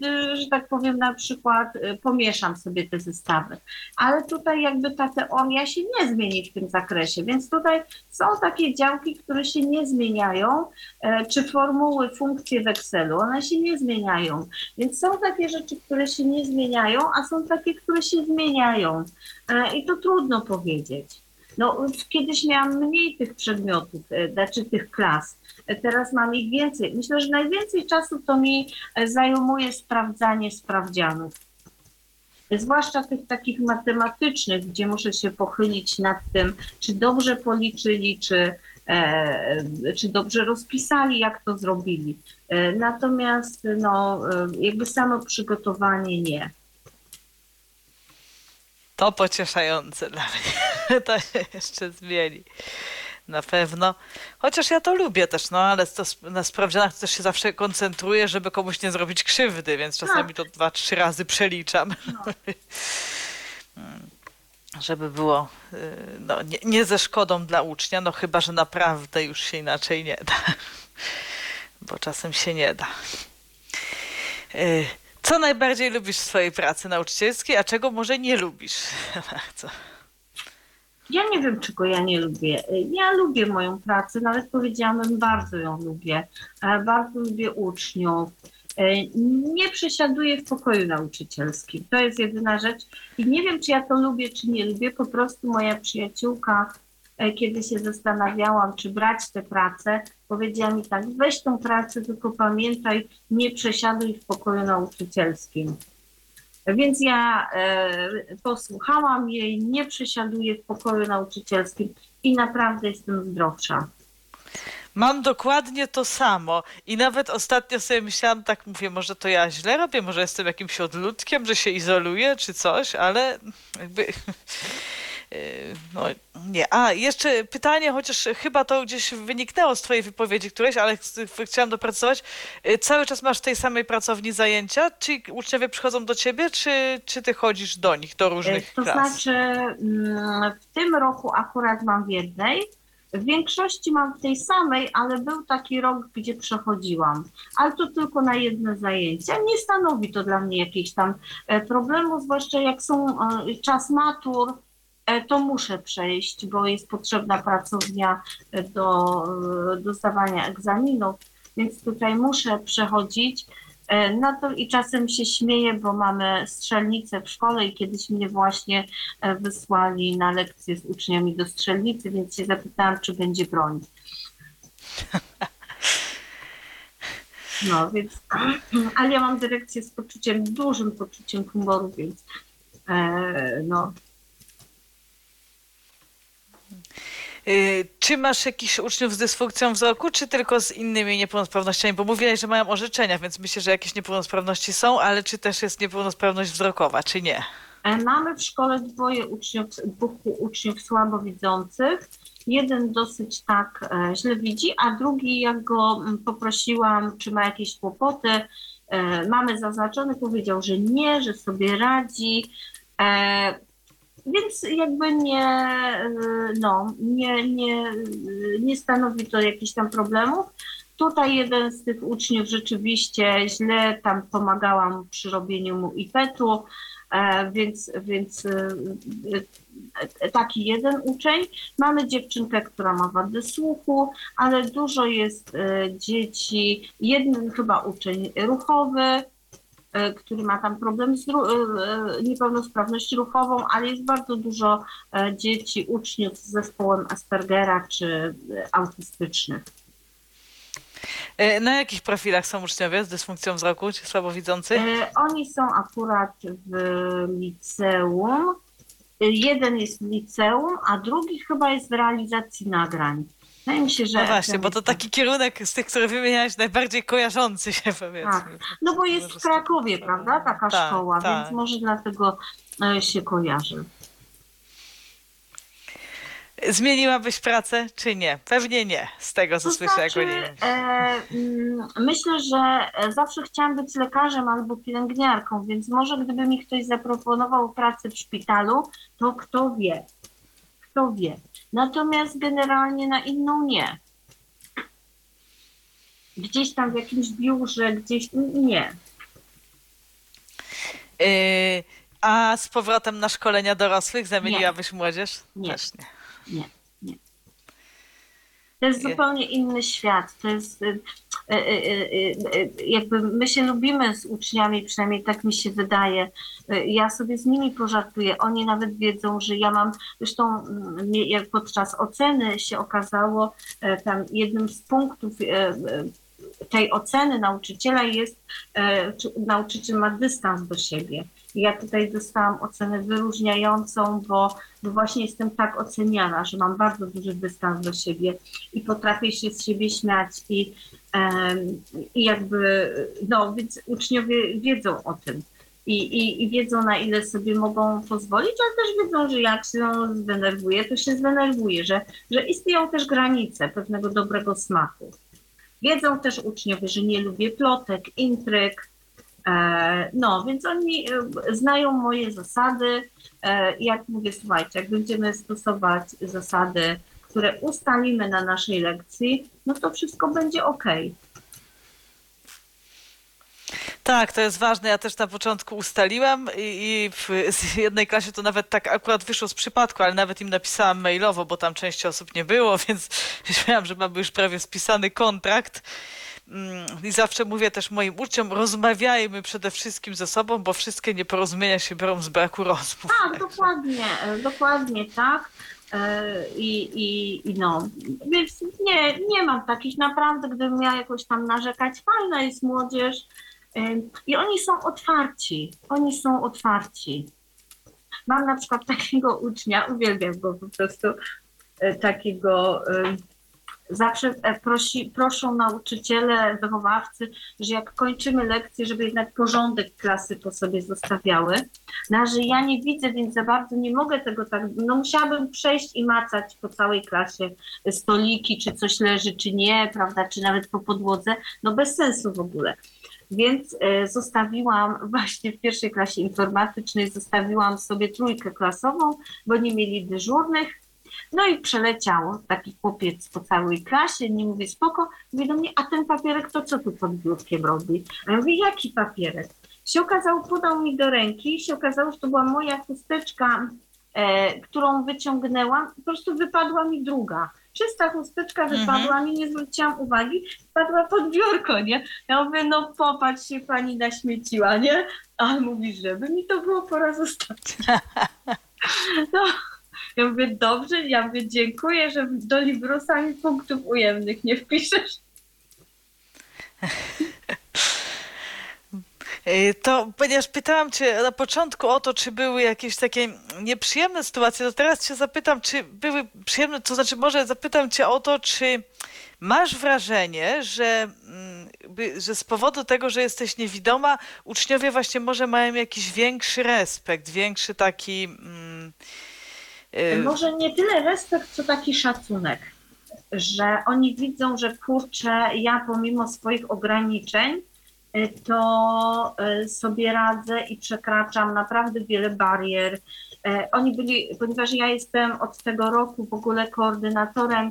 że tak powiem, na przykład pomieszam sobie te zestawy, ale tutaj jakby ta teoria się nie zmieni w tym zakresie, więc tutaj są takie działki, które się nie zmieniają, czy formuły, funkcje w Excelu, one się nie zmieniają, więc są takie rzeczy, które się nie zmieniają, a są takie, które się zmieniają i to trudno powiedzieć. No, kiedyś miałam mniej tych przedmiotów, znaczy tych klas, teraz mam ich więcej. Myślę, że najwięcej czasu to mi zajmuje sprawdzanie sprawdzianów, zwłaszcza tych takich matematycznych, gdzie muszę się pochylić nad tym, czy dobrze policzyli, czy dobrze rozpisali, jak to zrobili. Natomiast jakby samo przygotowanie nie. To pocieszające dla mnie, to się jeszcze zmieni, na pewno. Chociaż ja to lubię też, ale to na sprawdzianach też się zawsze koncentruję, żeby komuś nie zrobić krzywdy, więc czasami to 2-3 razy przeliczam, żeby było nie ze szkodą dla ucznia, chyba że naprawdę już się inaczej nie da, bo czasem się nie da. Co najbardziej lubisz w swojej pracy nauczycielskiej, a czego może nie lubisz? Ja nie wiem, czego ja nie lubię. Ja lubię moją pracę, nawet powiedziałabym, bardzo ją lubię. Bardzo lubię uczniów. Nie przesiaduję w pokoju nauczycielskim. To jest jedyna rzecz. I nie wiem, czy ja to lubię, czy nie lubię. Po prostu moja przyjaciółka, kiedy się zastanawiałam, czy brać tę pracę, powiedziała mi tak, weź tą pracę, tylko pamiętaj, nie przesiaduj w pokoju nauczycielskim. Więc ja posłuchałam jej, nie przesiaduję w pokoju nauczycielskim i naprawdę jestem zdrowsza. Mam dokładnie to samo i nawet ostatnio sobie myślałam, tak mówię, może to ja źle robię, może jestem jakimś odludkiem, że się izoluję czy coś, ale jakby... nie. A, jeszcze pytanie, chociaż chyba to gdzieś wyniknęło z twojej wypowiedzi którejś, ale chciałam doprecyzować. Cały czas masz w tej samej pracowni zajęcia? Czy uczniowie przychodzą do ciebie, czy ty chodzisz do nich, do różnych klas? To znaczy, w tym roku akurat mam w jednej. W większości mam w tej samej, ale był taki rok, gdzie przechodziłam, ale to tylko na jedne zajęcia. Nie stanowi to dla mnie jakichś tam problemów, zwłaszcza jak są czas matur, to muszę przejść, bo jest potrzebna pracownia do zdawania egzaminów, więc tutaj muszę przechodzić. Na to i czasem się śmieję, bo mamy strzelnicę w szkole i kiedyś mnie właśnie wysłali na lekcję z uczniami do strzelnicy, więc się zapytałam, czy będzie broń. Więc, ale ja mam dyrekcję z poczuciem, dużym poczuciem humoru, więc Czy masz jakichś uczniów z dysfunkcją wzroku, czy tylko z innymi niepełnosprawnościami? Bo mówiłaś, że mają orzeczenia, więc myślę, że jakieś niepełnosprawności są, ale czy też jest niepełnosprawność wzrokowa, czy nie? Mamy w szkole dwóch uczniów słabowidzących. Jeden dosyć tak źle widzi, a drugi, jak go poprosiłam, czy ma jakieś kłopoty, mamy zaznaczony, powiedział, że nie, że sobie radzi. Więc jakby nie stanowi to jakichś tam problemów. Tutaj jeden z tych uczniów rzeczywiście źle tam pomagałam przy robieniu mu IPET-u, więc taki jeden uczeń. Mamy dziewczynkę, która ma wadę słuchu, ale dużo jest dzieci, jeden chyba uczeń ruchowy, który ma tam problem z niepełnosprawnością ruchową, ale jest bardzo dużo dzieci, uczniów z zespołem Aspergera czy autystycznych. Na jakich profilach są uczniowie z dysfunkcją wzroku czy słabowidzący? Oni są akurat w liceum. Jeden jest w liceum, a drugi chyba jest w realizacji nagrań. Wydaje mi się, że... No właśnie, bo to taki kierunek z tych, które wymieniałaś, najbardziej kojarzący się, powiedzmy. Tak. Bo jest w Krakowie, prawda, taka szkoła, więc może dlatego się kojarzy. Zmieniłabyś pracę, czy nie? Pewnie nie, z tego co słyszę, jak o niej. Myślę, że zawsze chciałam być lekarzem albo pielęgniarką, więc może gdyby mi ktoś zaproponował pracę w szpitalu, to kto wie. Natomiast generalnie na inną nie. Gdzieś tam w jakimś biurze, gdzieś nie. A z powrotem na szkolenia dorosłych zamieniłabyś młodzież? Nie. Też nie. Nie. To jest zupełnie inny świat. To jest jakby my się lubimy z uczniami, przynajmniej tak mi się wydaje. Ja sobie z nimi pożartuję. Oni nawet wiedzą, że ja mam, zresztą jak podczas oceny się okazało, tam jednym z punktów tej oceny nauczyciela jest, czy nauczyciel ma dystans do siebie. Ja tutaj dostałam ocenę wyróżniającą, bo właśnie jestem tak oceniana, że mam bardzo duży dystans do siebie i potrafię się z siebie śmiać i jakby, no więc uczniowie wiedzą o tym i wiedzą, na ile sobie mogą pozwolić, ale też wiedzą, że jak się zdenerwuję, to się zdenerwuję, że istnieją też granice pewnego dobrego smaku. Wiedzą też uczniowie, że nie lubię plotek, intryg, no więc oni znają moje zasady. Jak mówię, słuchajcie, jak będziemy stosować zasady, które ustalimy na naszej lekcji, no to wszystko będzie okej. Tak, to jest ważne. Ja też na początku ustaliłam i w jednej klasie to nawet tak akurat wyszło z przypadku, ale nawet im napisałam mailowo, bo tam części osób nie było, więc myślałam, że mamy już prawie spisany kontrakt. I zawsze mówię też moim uczniom, rozmawiajmy przede wszystkim ze sobą, bo wszystkie nieporozumienia się biorą z braku rozmów. Tak, dokładnie tak. No, więc nie mam takich naprawdę, gdybym miała jakoś tam narzekać. Fajna jest młodzież i oni są otwarci. Mam na przykład takiego ucznia, uwielbiam go po prostu, takiego... Zawsze proszą nauczyciele, wychowawcy, że jak kończymy lekcję, żeby jednak porządek klasy po sobie zostawiały. No, że ja nie widzę, więc za bardzo nie mogę tego tak... No musiałabym przejść i macać po całej klasie stoliki, czy coś leży, czy nie, prawda, czy nawet po podłodze. No bez sensu w ogóle. Więc zostawiłam właśnie w pierwszej klasie informatycznej, zostawiłam sobie trójkę klasową, bo nie mieli dyżurnych. No i przeleciało taki chłopiec po całej klasie, nie mówi spoko, mówi do mnie, a ten papierek to co tu pod biurkiem robi? A ja mówię, jaki papierek? Się okazało, podał mi do ręki, się okazało, że to była moja chusteczka, którą wyciągnęłam, po prostu wypadła mi druga. Czysta chusteczka wypadła mi, nie zwróciłam uwagi, wpadła pod biurko, nie? Ja mówię, no popatrz, się pani naśmieciła, nie? A on mówi, żeby mi to było pora zostać. No. Ja mówię, dobrze, dziękuję, że do Librusa mi punktów ujemnych nie wpiszesz. To, ponieważ pytałam Cię na początku o to, czy były jakieś takie nieprzyjemne sytuacje, to teraz Cię zapytam, czy były przyjemne, to znaczy może zapytam Cię o to, czy masz wrażenie, że z powodu tego, że jesteś niewidoma, uczniowie właśnie może mają jakiś większy respekt, większy taki... Może nie tyle respekt, co taki szacunek, że oni widzą, że kurczę, ja pomimo swoich ograniczeń to sobie radzę i przekraczam naprawdę wiele barier. Oni byli, ponieważ ja jestem od tego roku w ogóle koordynatorem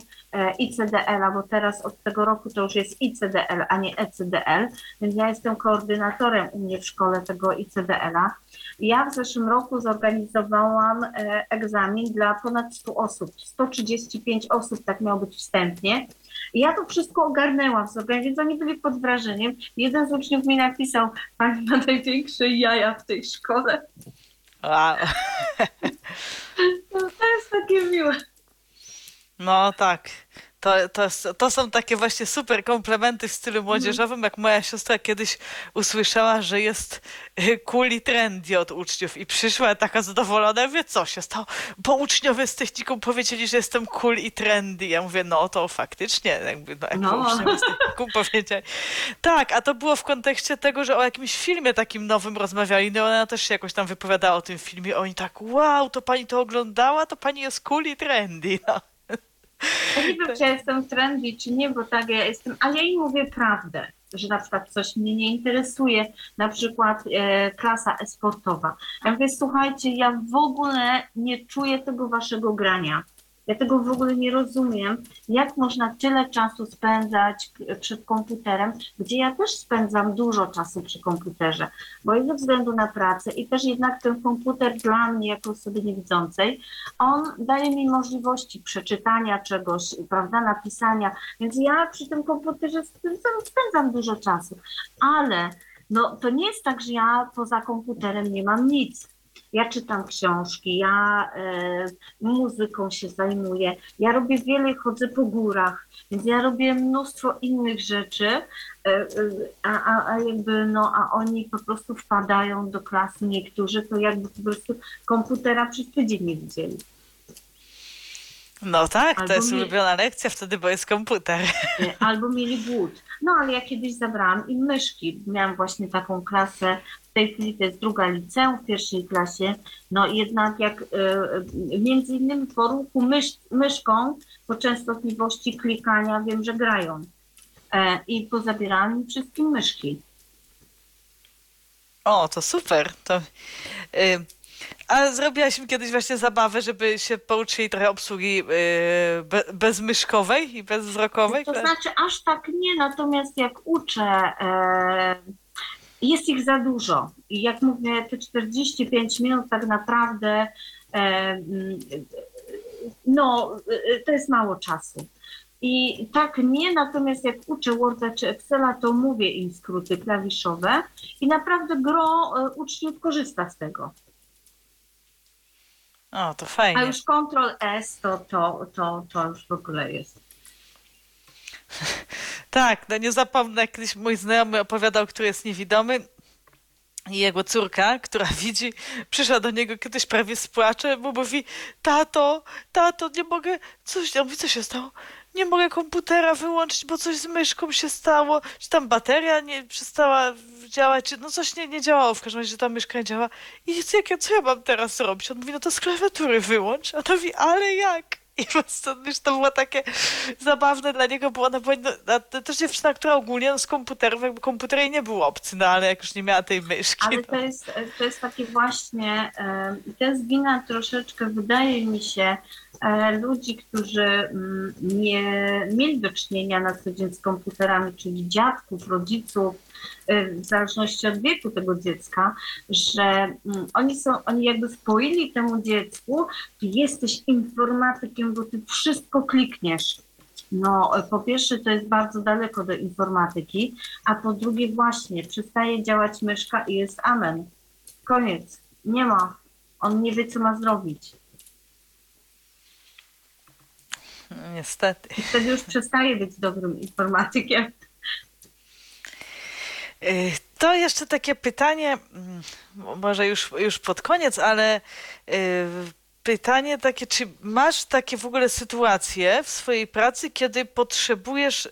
ICDL-a, bo teraz od tego roku to już jest ICDL, a nie ECDL, więc ja jestem koordynatorem u mnie w szkole tego ICDL-a. Ja w zeszłym roku zorganizowałam egzamin dla ponad 100 osób, 135 osób tak miało być wstępnie. I ja to wszystko ogarnęłam sobie, więc oni byli pod wrażeniem. Jeden z uczniów mi napisał, pani ma największe jaja w tej szkole. Wow. No, to jest takie miłe. No tak, To są takie właśnie super komplementy w stylu młodzieżowym, jak moja siostra kiedyś usłyszała, że jest cool i trendy od uczniów i przyszła taka zadowolona, wie co się stało, bo uczniowie z techniką powiedzieli, że jestem cool i trendy. Ja mówię, no to faktycznie, jakby, no, uczniowie z techniką powiedzieli. Tak, a to było w kontekście tego, że o jakimś filmie takim nowym rozmawiali, no ona też się jakoś tam wypowiadała o tym filmie, oni tak, wow, to pani to oglądała, to pani jest cool i trendy, no. Ja nie wiem, czy ja jestem trendy, czy nie, bo tak ja jestem, ale ja im mówię prawdę, że na przykład coś mnie nie interesuje, na przykład klasa e-sportowa. Ja mówię, słuchajcie, ja w ogóle nie czuję tego waszego grania. Ja tego w ogóle nie rozumiem, jak można tyle czasu spędzać przed komputerem, gdzie ja też spędzam dużo czasu przy komputerze, bo i ze względu na pracę i też jednak ten komputer dla mnie jako osoby niewidzącej, on daje mi możliwości przeczytania czegoś, prawda, napisania, więc ja przy tym komputerze spędzam dużo czasu, ale no, to nie jest tak, że ja poza komputerem nie mam nic. Ja czytam książki, ja muzyką się zajmuję, ja robię wiele, chodzę po górach, więc ja robię mnóstwo innych rzeczy, a oni po prostu wpadają do klasy, niektórzy to jakby po prostu komputera przez tydzień nie widzieli. No tak, albo to jest ulubiona lekcja wtedy, bo jest komputer. Albo mieli głód. No ale ja kiedyś zabrałam im myszki. Miałam właśnie taką klasę, w tej chwili to jest druga liceum, w pierwszej klasie. No jednak jak między innymi po ruchu myszką, po częstotliwości klikania wiem, że grają. I pozabierałam im wszystkim myszki. O, to super. To... A zrobiłaś im kiedyś właśnie zabawę, żeby się pouczyli trochę obsługi bezmyszkowej i bezwzrokowej? To znaczy aż tak nie, natomiast jak uczę, jest ich za dużo. I jak mówię, te 45 minut tak naprawdę, to jest mało czasu. I tak nie, natomiast jak uczę Worda czy Excela, to mówię im skróty klawiszowe i naprawdę gro uczniów korzysta z tego. O, to fajnie. A już Ctrl+S to już w ogóle jest. Tak, no nie zapomnę, jak kiedyś mój znajomy opowiadał, który jest niewidomy i jego córka, która widzi, przyszła do niego kiedyś prawie z płaczem, bo mówi, tato, nie mogę, coś, ja mówię, co się stało? Nie mogę komputera wyłączyć, bo coś z myszką się stało, czy tam bateria nie przestała działać, no coś nie działało, w każdym razie ta myszka nie działa. I co ja mam teraz robić? On mówi, no to z klawiatury wyłącz, a to mówi, ale jak? I po prostu to było takie zabawne dla niego, bo ona była też dziewczyna, która ogólnie z komputerem, jakby komputer jej nie był obcy, no ale jak już nie miała tej myszki. Ale to jest takie właśnie, to jest wina troszeczkę, wydaje mi się, ludzi, którzy nie mieli do czynienia na co dzień z komputerami, czyli dziadków, rodziców, w zależności od wieku tego dziecka, że oni jakby wpoili temu dziecku, ty jesteś informatykiem, bo ty wszystko klikniesz. No, po pierwsze to jest bardzo daleko do informatyki, a po drugie właśnie przestaje działać myszka i jest amen. Koniec. Nie ma. On nie wie, co ma zrobić. Niestety. I wtedy już przestaje być dobrym informatykiem. To jeszcze takie pytanie, może już pod koniec, ale pytanie takie, czy masz takie w ogóle sytuacje w swojej pracy, kiedy potrzebujesz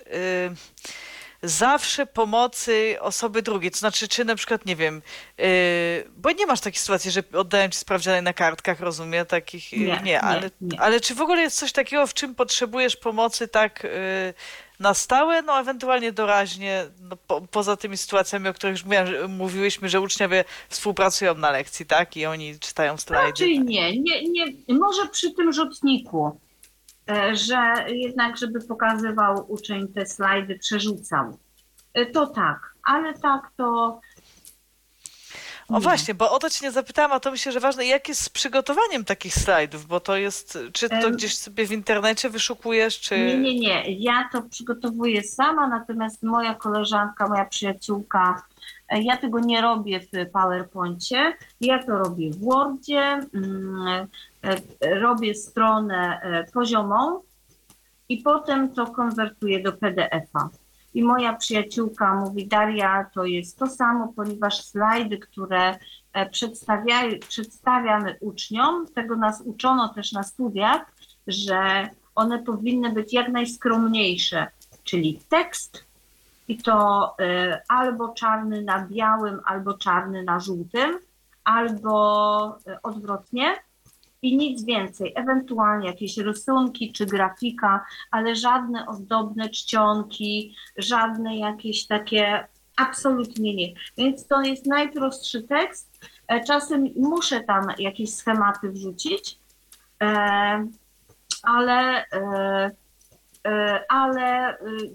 zawsze pomocy osoby drugiej? To znaczy, czy na przykład, nie wiem, bo nie masz takiej sytuacji, że oddają ci sprawdziany na kartkach, rozumiem, takich nie. Ale czy w ogóle jest coś takiego, w czym potrzebujesz pomocy tak na stałe, no ewentualnie doraźnie, no, poza tymi sytuacjami, o których już mówiłyśmy, że uczniowie współpracują na lekcji, tak? I oni czytają slajdy. Raczej tak. Nie. Może przy tym rzutniku, że jednak, żeby pokazywał uczeń te slajdy, przerzucał. To tak, ale tak to... O właśnie, bo o to cię nie zapytałam, a to myślę, że ważne. Jak jest z przygotowaniem takich slajdów? Bo to jest, czy to gdzieś sobie w internecie wyszukujesz, czy... Nie. Ja to przygotowuję sama, natomiast moja koleżanka, moja przyjaciółka, ja tego nie robię w PowerPoincie, ja to robię w Wordzie, robię stronę poziomą i potem to konwertuję do PDF-a. I moja przyjaciółka mówi: Daria, to jest to samo, ponieważ slajdy, które przedstawiamy uczniom, tego nas uczono też na studiach, że one powinny być jak najskromniejsze, czyli tekst i to albo czarny na białym, albo czarny na żółtym, albo odwrotnie i nic więcej, ewentualnie jakieś rysunki czy grafika, ale żadne ozdobne czcionki, żadne jakieś takie, absolutnie nie. Więc to jest najprostszy tekst, czasem muszę tam jakieś schematy wrzucić, ale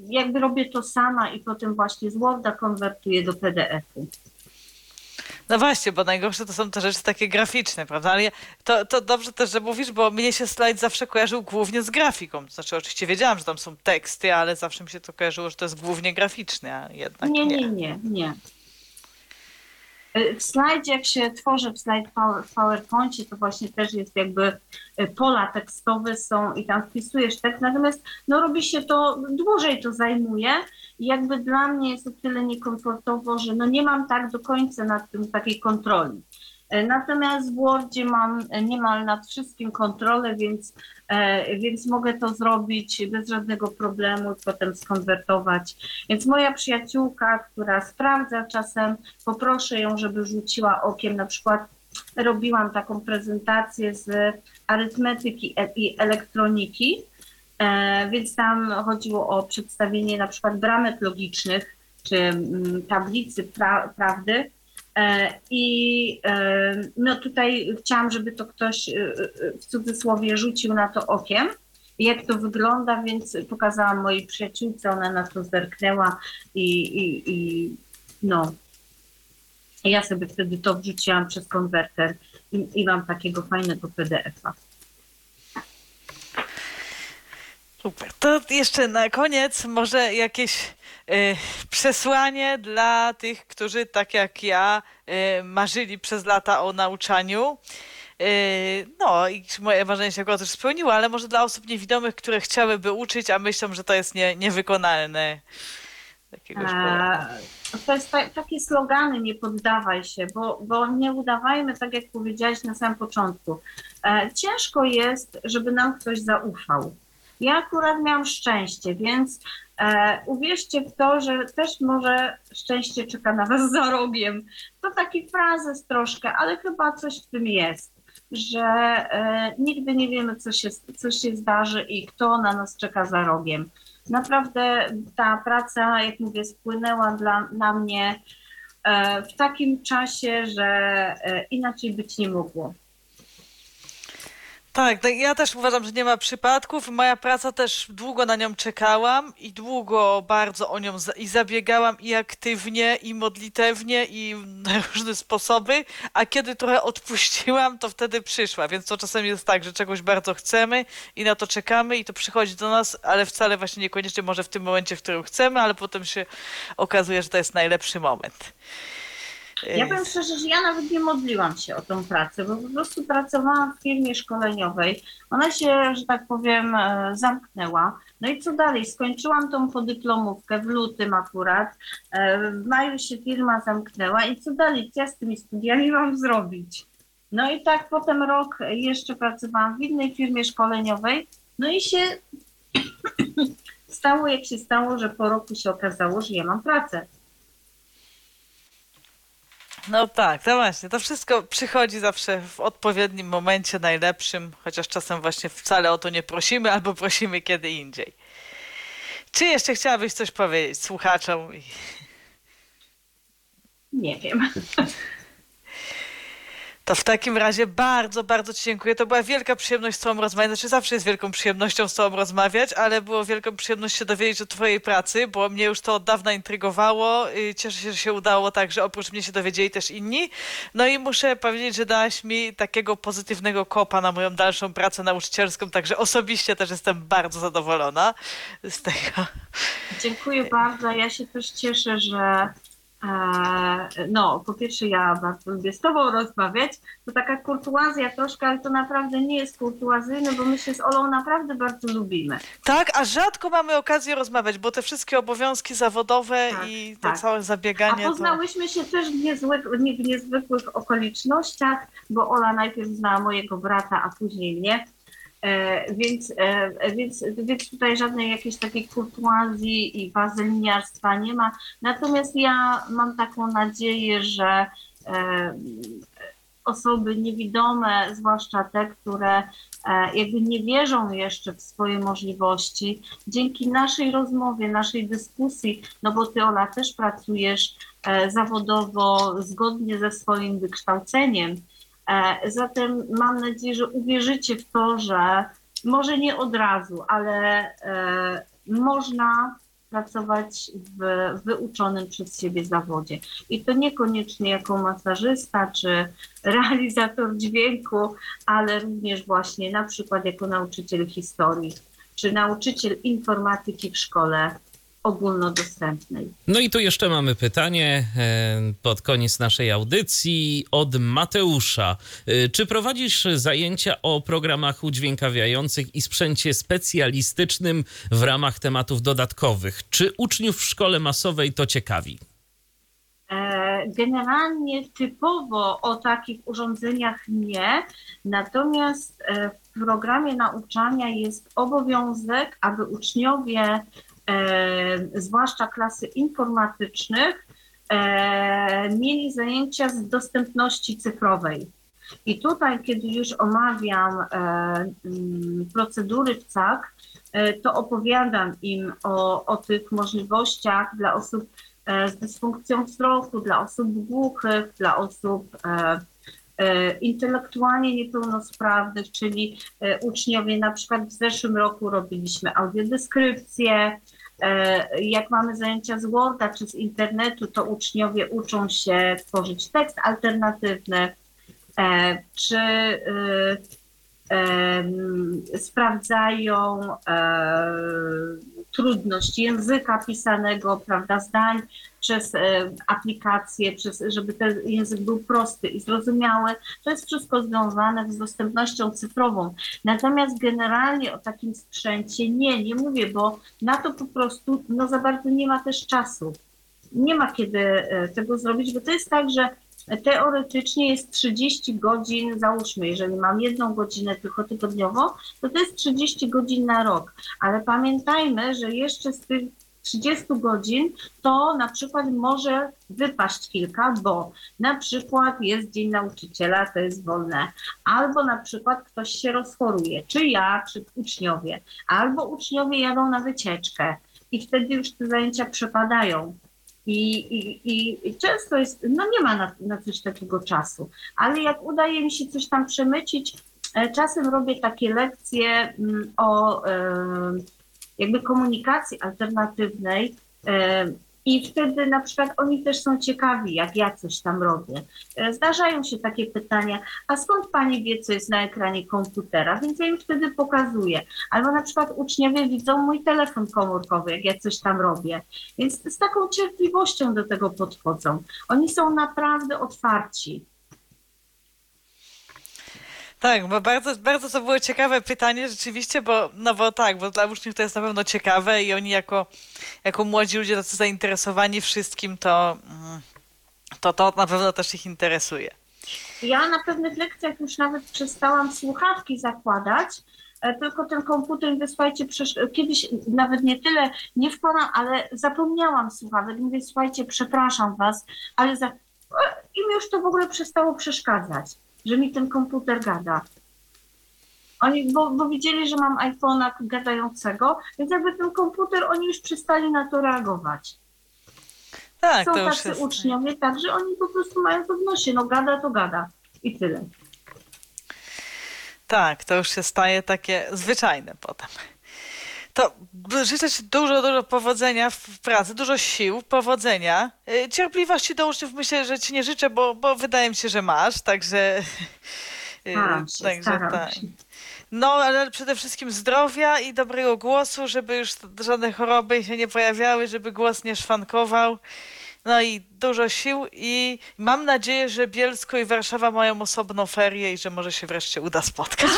jakby robię to sama i potem właśnie z Worda konwertuję do PDF-u. No właśnie, bo najgorsze to są te rzeczy takie graficzne, prawda? Ale to dobrze też, że mówisz, bo mnie się slajd zawsze kojarzył głównie z grafiką. To znaczy oczywiście wiedziałam, że tam są teksty, ale zawsze mi się to kojarzyło, że to jest głównie graficzne, a jednak nie. W slajdzie, jak się tworzy w PowerPoincie, to właśnie też jest jakby pola tekstowe są i tam wpisujesz tekst, natomiast no robi się to, dłużej to zajmuje i jakby dla mnie jest o tyle niekomfortowo, że no nie mam tak do końca nad tym takiej kontroli. Natomiast w Wordzie mam niemal nad wszystkim kontrolę, więc mogę to zrobić bez żadnego problemu i potem skonwertować. Więc moja przyjaciółka, która sprawdza czasem, poproszę ją, żeby rzuciła okiem. Na przykład robiłam taką prezentację z arytmetyki i elektroniki, więc tam chodziło o przedstawienie na przykład bramek logicznych czy tablicy prawdy. I no tutaj chciałam, żeby to ktoś w cudzysłowie rzucił na to okiem, jak to wygląda, więc pokazałam mojej przyjaciółce, ona na to zerknęła i no ja sobie wtedy to wrzuciłam przez konwerter i mam takiego fajnego PDF-a. Super. To jeszcze na koniec może jakieś przesłanie dla tych, którzy tak jak ja marzyli przez lata o nauczaniu. No i moje marzenie się akurat już spełniło, ale może dla osób niewidomych, które chciałyby uczyć, a myślą, że to jest niewykonalne. To jest takie slogany, nie poddawaj się, bo nie udawajmy, tak jak powiedziałaś na samym początku. Ciężko jest, żeby nam ktoś zaufał. Ja akurat miałam szczęście, więc uwierzcie w to, że też może szczęście czeka na was za rogiem. To taki frazes troszkę, ale chyba coś w tym jest, że nigdy nie wiemy, co się zdarzy i kto na nas czeka za rogiem. Naprawdę ta praca, jak mówię, spłynęła na mnie w takim czasie, że inaczej być nie mogło. Tak, ja też uważam, że nie ma przypadków. Moja praca też długo na nią czekałam i długo bardzo o nią zabiegałam i aktywnie, i modlitewnie, i na różne sposoby, a kiedy trochę odpuściłam, to wtedy przyszła, więc to czasem jest tak, że czegoś bardzo chcemy i na to czekamy i to przychodzi do nas, ale wcale właśnie niekoniecznie może w tym momencie, w którym chcemy, ale potem się okazuje, że to jest najlepszy moment. Ja powiem szczerze, że ja nawet nie modliłam się o tą pracę, bo po prostu pracowałam w firmie szkoleniowej. Ona się, że tak powiem, zamknęła. No i co dalej? Skończyłam tą podyplomówkę w lutym akurat. W maju się firma zamknęła i co dalej? Co ja z tymi studiami mam zrobić? No i tak potem rok jeszcze pracowałam w innej firmie szkoleniowej. No i się stało, jak się stało, że po roku się okazało, że ja mam pracę. No tak, to właśnie, to wszystko przychodzi zawsze w odpowiednim momencie, najlepszym, chociaż czasem właśnie wcale o to nie prosimy, albo prosimy kiedy indziej. Czy jeszcze chciałabyś coś powiedzieć słuchaczom? Nie wiem. To w takim razie bardzo, bardzo ci dziękuję. To była wielka przyjemność z tobą rozmawiać. Znaczy zawsze jest wielką przyjemnością z tobą rozmawiać, ale było wielką przyjemność się dowiedzieć o twojej pracy, bo mnie już to od dawna intrygowało. Cieszę się, że się udało tak, że oprócz mnie się dowiedzieli też inni. No i muszę powiedzieć, że dałaś mi takiego pozytywnego kopa na moją dalszą pracę nauczycielską, także osobiście też jestem bardzo zadowolona z tego. Dziękuję bardzo. Ja się też cieszę, że No, po pierwsze ja bardzo lubię z Tobą rozmawiać, to taka kurtuazja troszkę, ale to naprawdę nie jest kurtuazyjne, bo my się z Olą naprawdę bardzo lubimy. Tak, a rzadko mamy okazję rozmawiać, bo te wszystkie obowiązki zawodowe i to całe zabieganie... A poznałyśmy się też w niezwykłych okolicznościach, bo Ola najpierw znała mojego brata, a później mnie. Więc tutaj żadnej jakiejś takiej kurtuazji i bazelniarstwa nie ma. Natomiast ja mam taką nadzieję, że osoby niewidome, zwłaszcza te, które jakby nie wierzą jeszcze w swoje możliwości, dzięki naszej rozmowie, naszej dyskusji, no bo Ty, Ola, też pracujesz zawodowo zgodnie ze swoim wykształceniem. Zatem mam nadzieję, że uwierzycie w to, że może nie od razu, ale można pracować w wyuczonym przez siebie zawodzie. I to niekoniecznie jako masażysta czy realizator dźwięku, ale również właśnie na przykład jako nauczyciel historii czy nauczyciel informatyki w szkole ogólnodostępnej. No i tu jeszcze mamy pytanie pod koniec naszej audycji od Mateusza. Czy prowadzisz zajęcia o programach udźwiękawiających i sprzęcie specjalistycznym w ramach tematów dodatkowych? Czy uczniów w szkole masowej to ciekawi? Generalnie typowo o takich urządzeniach nie, natomiast w programie nauczania jest obowiązek, aby uczniowie zwłaszcza klasy informatycznych, mieli zajęcia z dostępności cyfrowej. I tutaj, kiedy już omawiam procedury w CAK, to opowiadam im o tych możliwościach dla osób z dysfunkcją wzroku, dla osób głuchych, dla osób intelektualnie niepełnosprawnych, czyli uczniowie na przykład w zeszłym roku robiliśmy audiodeskrypcję, jak mamy zajęcia z Worda czy z internetu, to uczniowie uczą się tworzyć tekst alternatywny, czy sprawdzają trudność języka pisanego, prawda, zdań przez aplikacje, żeby ten język był prosty i zrozumiały. To jest wszystko związane z dostępnością cyfrową. Natomiast generalnie o takim sprzęcie nie mówię, bo na to po prostu za bardzo nie ma też czasu. Nie ma kiedy tego zrobić, bo to jest tak, że teoretycznie jest 30 godzin, załóżmy, jeżeli mam 1 godzinę tylko tygodniowo, to jest 30 godzin na rok, ale pamiętajmy, że jeszcze z tych 30 godzin to na przykład może wypaść kilka, bo na przykład jest Dzień Nauczyciela, to jest wolne, albo na przykład ktoś się rozchoruje, czy ja, czy uczniowie, albo uczniowie jadą na wycieczkę i wtedy już te zajęcia przepadają. I często jest, nie ma na coś takiego czasu, ale jak udaje mi się coś tam przemycić, czasem robię takie lekcje o jakby komunikacji alternatywnej i wtedy na przykład oni też są ciekawi, jak ja coś tam robię. Zdarzają się takie pytania, a skąd pani wie, co jest na ekranie komputera? Więc ja im wtedy pokazuję. Albo na przykład uczniowie widzą mój telefon komórkowy, jak ja coś tam robię. Więc z taką cierpliwością do tego podchodzą. Oni są naprawdę otwarci. Tak, bo bardzo, bardzo to było ciekawe pytanie rzeczywiście, bo dla uczniów to jest na pewno ciekawe i oni jako młodzi ludzie tacy zainteresowani wszystkim, to na pewno też ich interesuje. Ja na pewnych lekcjach już nawet przestałam słuchawki zakładać, tylko ten komputer, słuchajcie, kiedyś nawet nie tyle, nie wkładam, ale zapomniałam słuchawek, mówię, słuchajcie, przepraszam was, ale im już to w ogóle przestało przeszkadzać, że mi ten komputer gada. Oni, bo widzieli, że mam iPhone'a gadającego, więc jakby ten komputer, oni już przestali na to reagować. Tak, są tacy uczniowie, także oni po prostu mają to w nosie, gada to gada i tyle. Tak, to już się staje takie zwyczajne potem. To życzę Ci dużo powodzenia w pracy, dużo sił, powodzenia. Cierpliwości do uczniów myślę, że Ci nie życzę, bo wydaje mi się, że masz, także... Staram się. No, ale przede wszystkim zdrowia i dobrego głosu, żeby już żadne choroby się nie pojawiały, żeby głos nie szwankował. No i dużo sił i mam nadzieję, że Bielsko i Warszawa mają osobną ferię i że może się wreszcie uda spotkać.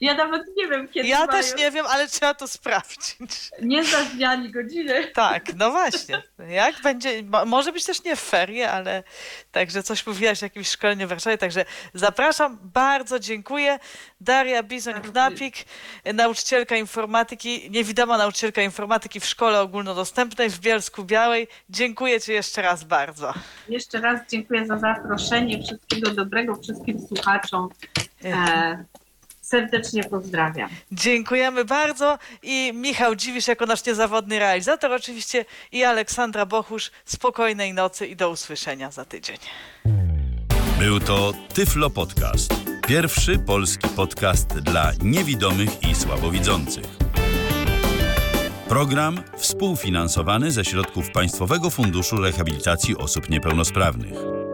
Ja nawet nie wiem, kiedy ja mają. Też nie wiem, ale trzeba to sprawdzić. Nie znasz dnia ani godziny. Tak, no właśnie. Jak będzie, może być też nie w ferie, ale także coś mówiłaś o jakimś szkoleniu w Warszawie, także zapraszam, bardzo dziękuję. Daria Bizoń-Knapik, nauczycielka informatyki, niewidoma nauczycielka informatyki w szkole ogólnodostępnej w Bielsku-Białej. Dziękuję Ci jeszcze raz bardzo. Jeszcze raz dziękuję za zaproszenie. Wszystkiego dobrego wszystkim słuchaczom. Serdecznie pozdrawiam. Dziękujemy bardzo i Michał Dziwisz jako nasz niezawodny realizator oczywiście i Aleksandra Bohusz. Spokojnej nocy i do usłyszenia za tydzień. Był to Tyflopodcast. Pierwszy polski podcast dla niewidomych i słabowidzących. Program współfinansowany ze środków Państwowego Funduszu Rehabilitacji Osób Niepełnosprawnych.